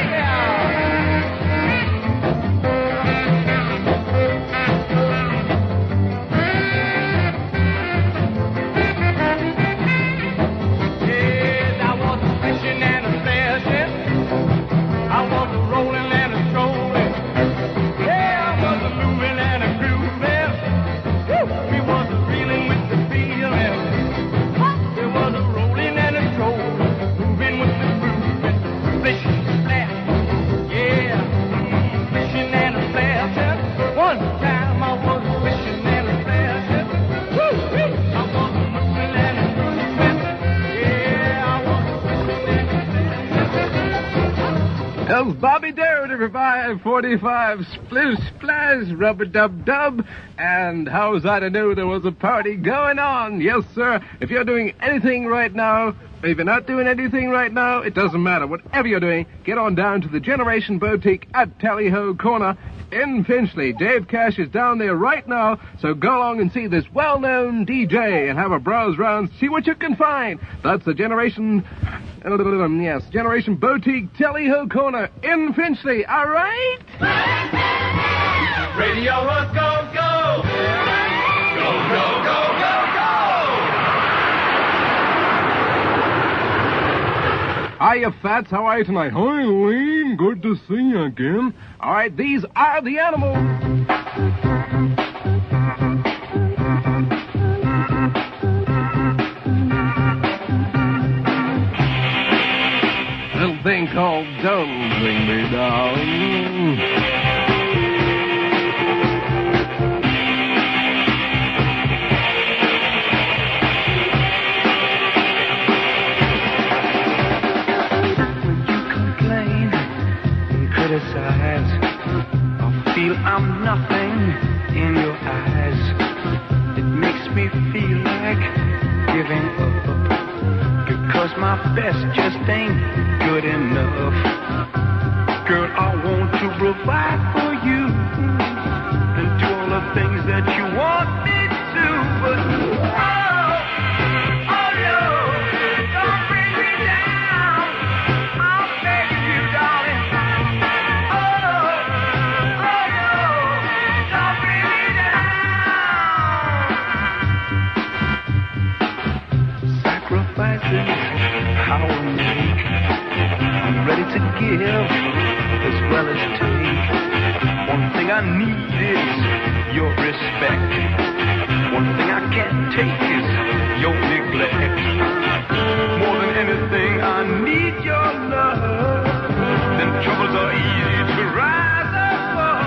Bobby Darrell to provide 45 Splish Splash, Rubber Dub Dub, and how was I to know there was a party going on? Yes, sir. If you're doing anything right now, or if you're not doing anything right now, it doesn't matter. Whatever you're doing, get on down to the Generation Boutique at Tally Ho Corner in Finchley. Dave Cash is down there right now, so go along and see this well-known DJ and have a browse round, see what you can find. That's the Generation... yes, Generation Boutique, Tally Ho Corner in Finchley, all right? Radio Rock, go, go! Go, go, go! Hiya, Fats. How are you tonight? Hi, Wayne. Good to see you again. All right, these are the Animals. Little thing called Don't Bring Me Down. I feel I'm nothing in your eyes. It makes me feel like giving up, because my best just ain't good enough. Girl, I want to provide for you and do all the things that you want me to, but oh no, don't bring me down. I'm begging you, darling. I will make. I'm ready to give as well as take. One thing I need is your respect. One thing I can't take is your neglect. More than anything, I need your love. Then troubles are easy to rise above.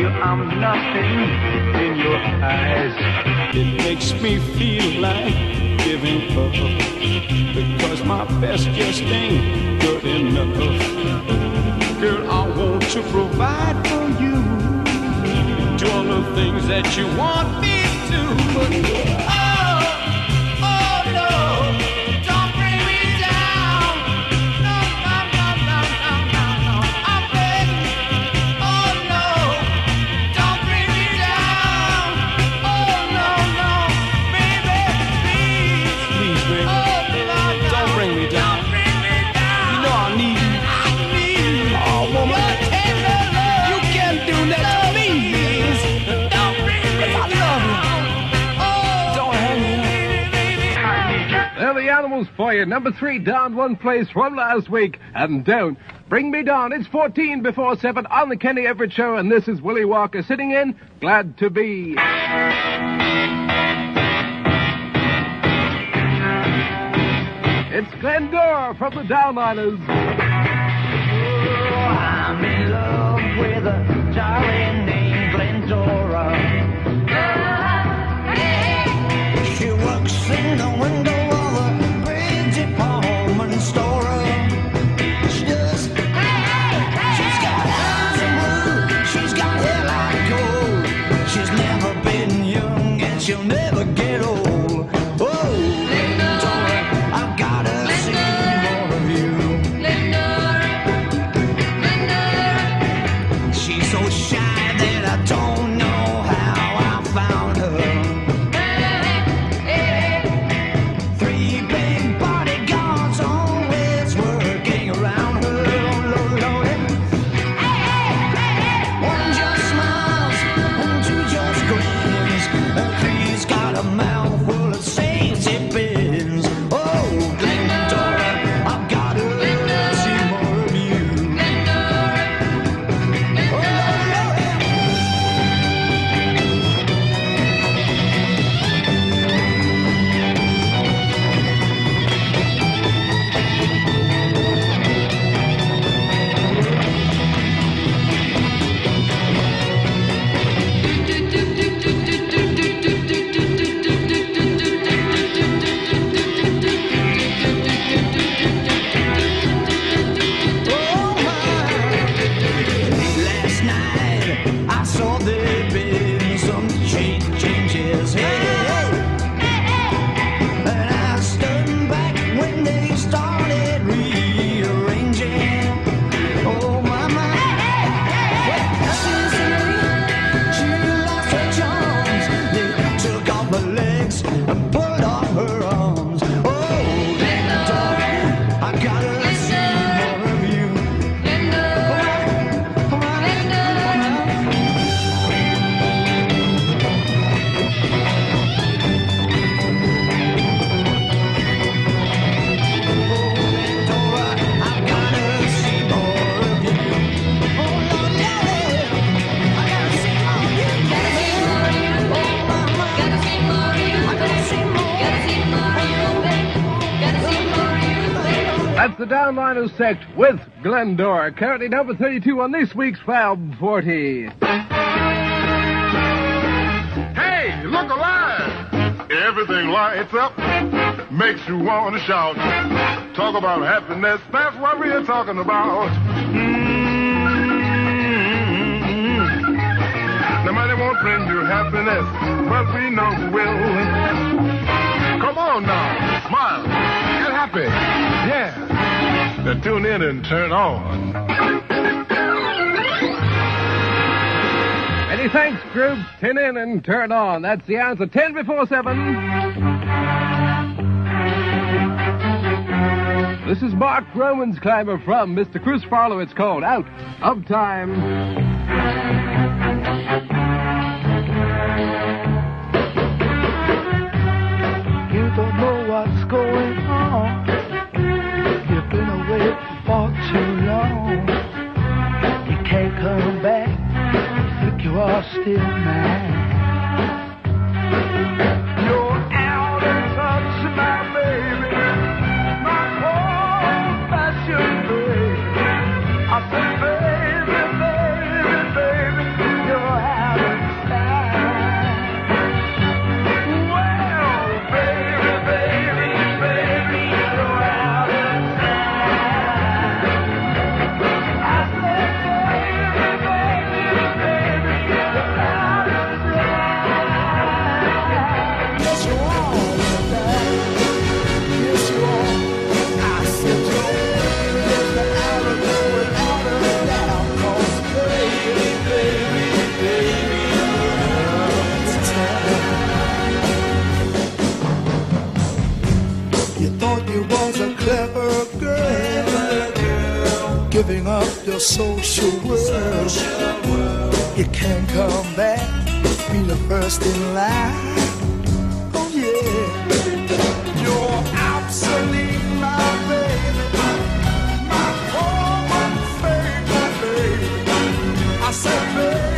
you I'm nothing in your eyes. It makes me feel like giving up, because my best just ain't good enough. Girl, I want to provide for you, do all the things that you want me to. But for you, number 3 down one place from last week, and don't bring me down. It's 14 before 7 on the Kenny Everett Show, and this is Willie Walker sitting in Glad to Be. It's Glenn Doerr from the Downliners. Oh, I'm in love with a darling named Glenn Doerr. She walks in the window. You'll never get old. Downliners sect with Glenn Doerr, currently number 32 on this week's Fab 40. Hey, look alive! Everything lights up, makes you want to shout. Talk about happiness, that's what we're talking about. Mm-hmm. The money won't bring you happiness, but we know it will. Come on now, smile, get happy, yeah. Now tune in and turn on. Many thanks, group. Tune in and turn on. That's the answer. 7:10. This is Mark Rowan's climber from Mr. Chris Farlow. It's called Out of Time. You don't know what's going on. For too long, you can't come back. I think you are still mine. You're out of touch, my baby, my whole passion, baby. I said, baby, baby, baby, you're clever girl, giving up your social world. You can come back, be the first in line. Oh yeah, you're obsolete, my baby, my woman favorite baby. I said baby.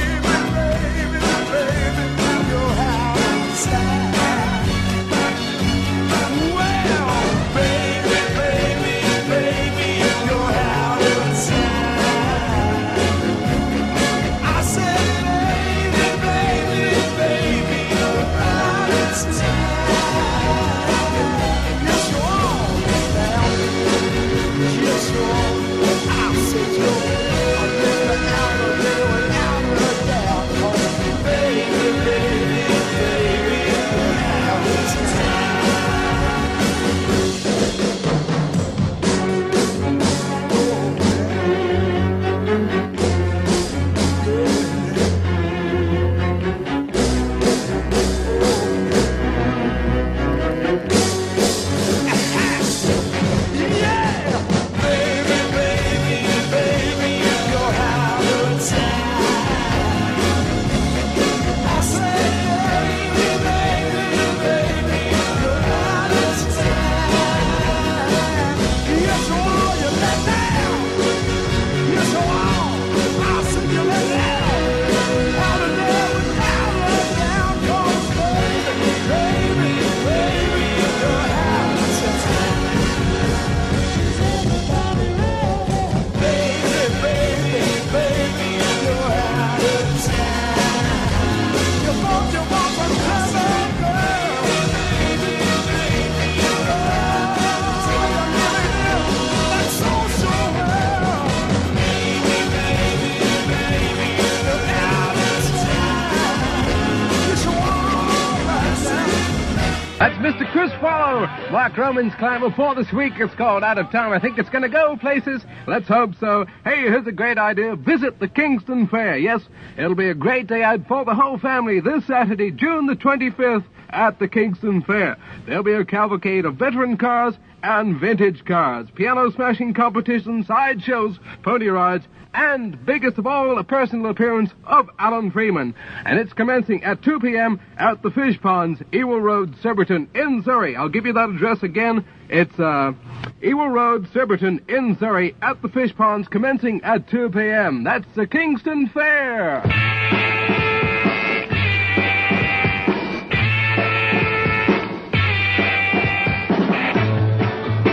Mark Roman's climb report this week is called Out of Town. I think it's going to go places. Let's hope so. Hey, here's a great idea. Visit the Kingston Fair. Yes, it'll be a great day out for the whole family this Saturday, June the 25th at the Kingston Fair. There'll be a cavalcade of veteran cars and vintage cars, piano smashing competitions, sideshows, pony rides, and biggest of all, a personal appearance of Alan Freeman. And it's commencing at 2 p.m. at the Fish Ponds, Ewell Road, Surbiton, in Surrey. I'll give you that address again. It's Ewell Road, Surbiton, in Surrey, at the Fish Ponds, commencing at 2 p.m. That's the Kingston Fair.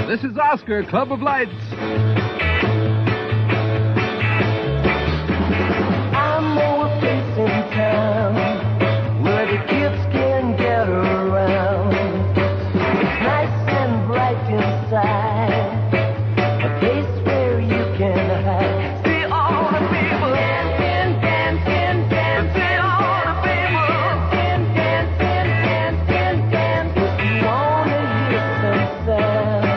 This is Oscar, Club of Lights. I know a place in town where the kids can get around. It's nice and bright inside, a place where you can hide. See all the people dancing, dancing, dancing. See all the people dancing, dancing, dancing, dancing. If you wanna hear some sound,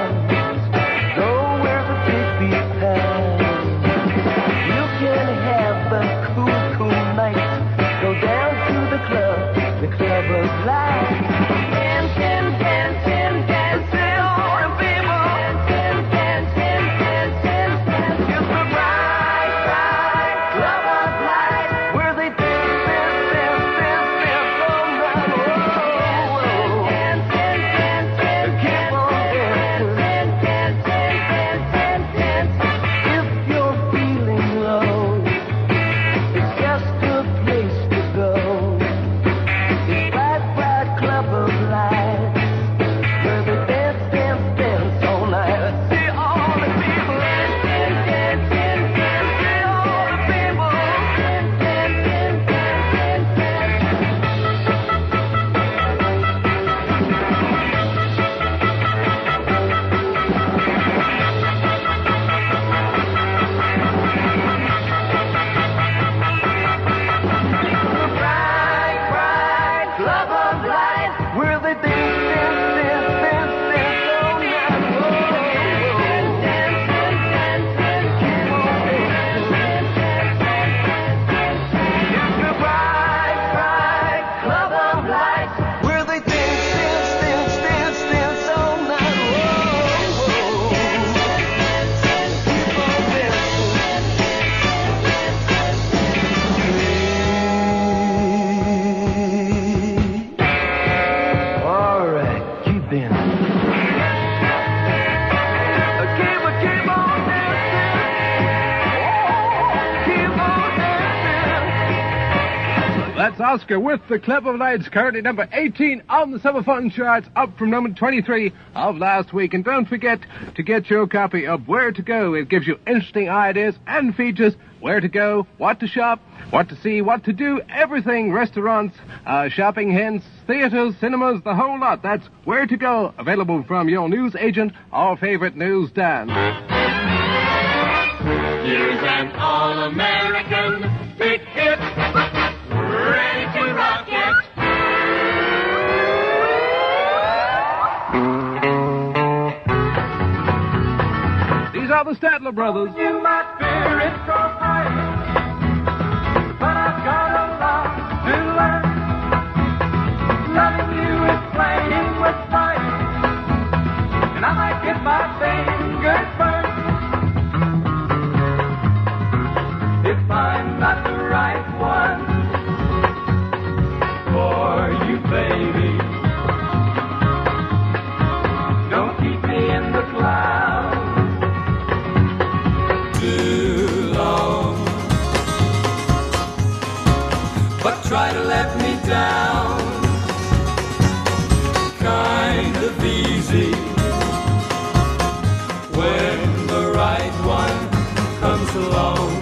That's Oscar with the Club of Lights, currently number 18 on the Summerphone charts, up from number 23 of last week. And don't forget to get your copy of Where to Go. It gives you interesting ideas and features, where to go, what to shop, what to see, what to do, everything, restaurants, shopping hints, theaters, cinemas, the whole lot. That's Where to Go, available from your news agent, our favorite news Dan. Here's an all-American big hit, ready to rock it. These are the Statler Brothers. In my spirit so high, but I've got a lot to learn. Loving you is playing with fire, and I might get my fingers burned if I'm not the right one for you, baby. Don't keep me in the clouds. Try to let me down, kind of easy, when the right one comes along.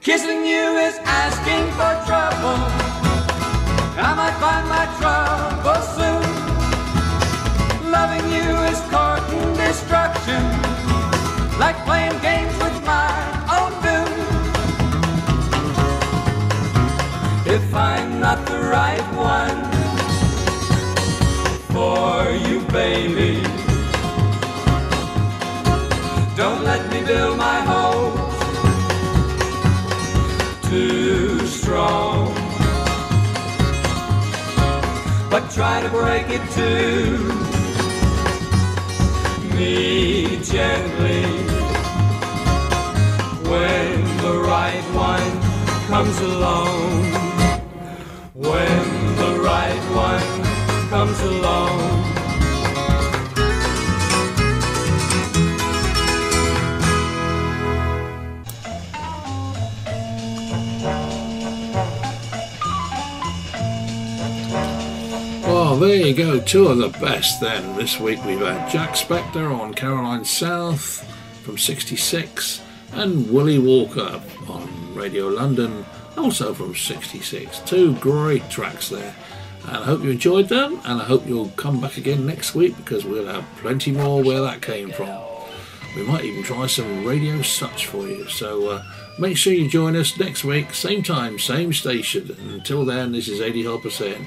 Kissing you is asking for trouble, I might find my trouble soon. Loving you is courting destruction, like playing games with my if I'm not the right one for you, baby. Don't let me build my hopes too strong, but try to break it to me gently when the right one comes along. When the right one comes along. Well, there you go, two of the best then. This week we've had Jack Spector on Caroline South from 66 and Willie Walker on Radio London, also from 66. Two great tracks there, and I hope you enjoyed them, and I hope you'll come back again next week, because we'll have plenty more where that came from. We might even try some Radio Such for you, so make sure you join us next week, same time, same station. And until then, this is Eddie Harper saying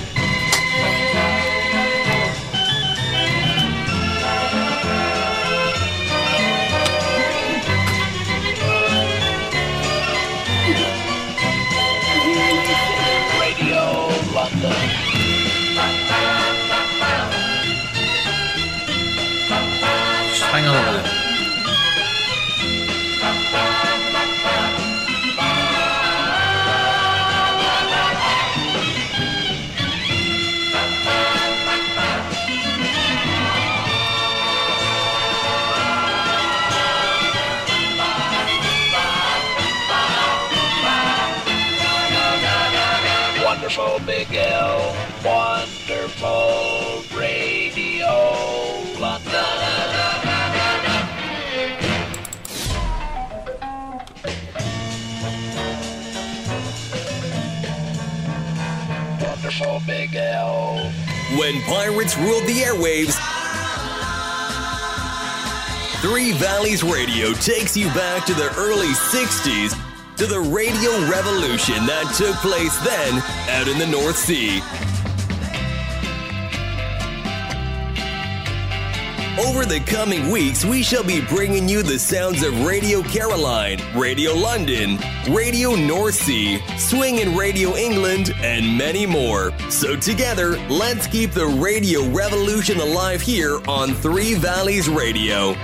Hang on a minute. Wonderful Big L, wonderful Radio London. Wonderful Big L. When pirates ruled the airwaves, Three Valleys Radio takes you back to the early 60s, to the radio revolution that took place then out in the North Sea. Over the coming weeks, we shall be bringing you the sounds of Radio Caroline, Radio London, Radio North Sea, Swingin' Radio England, and many more. So together, let's keep the radio revolution alive here on Three Valleys Radio.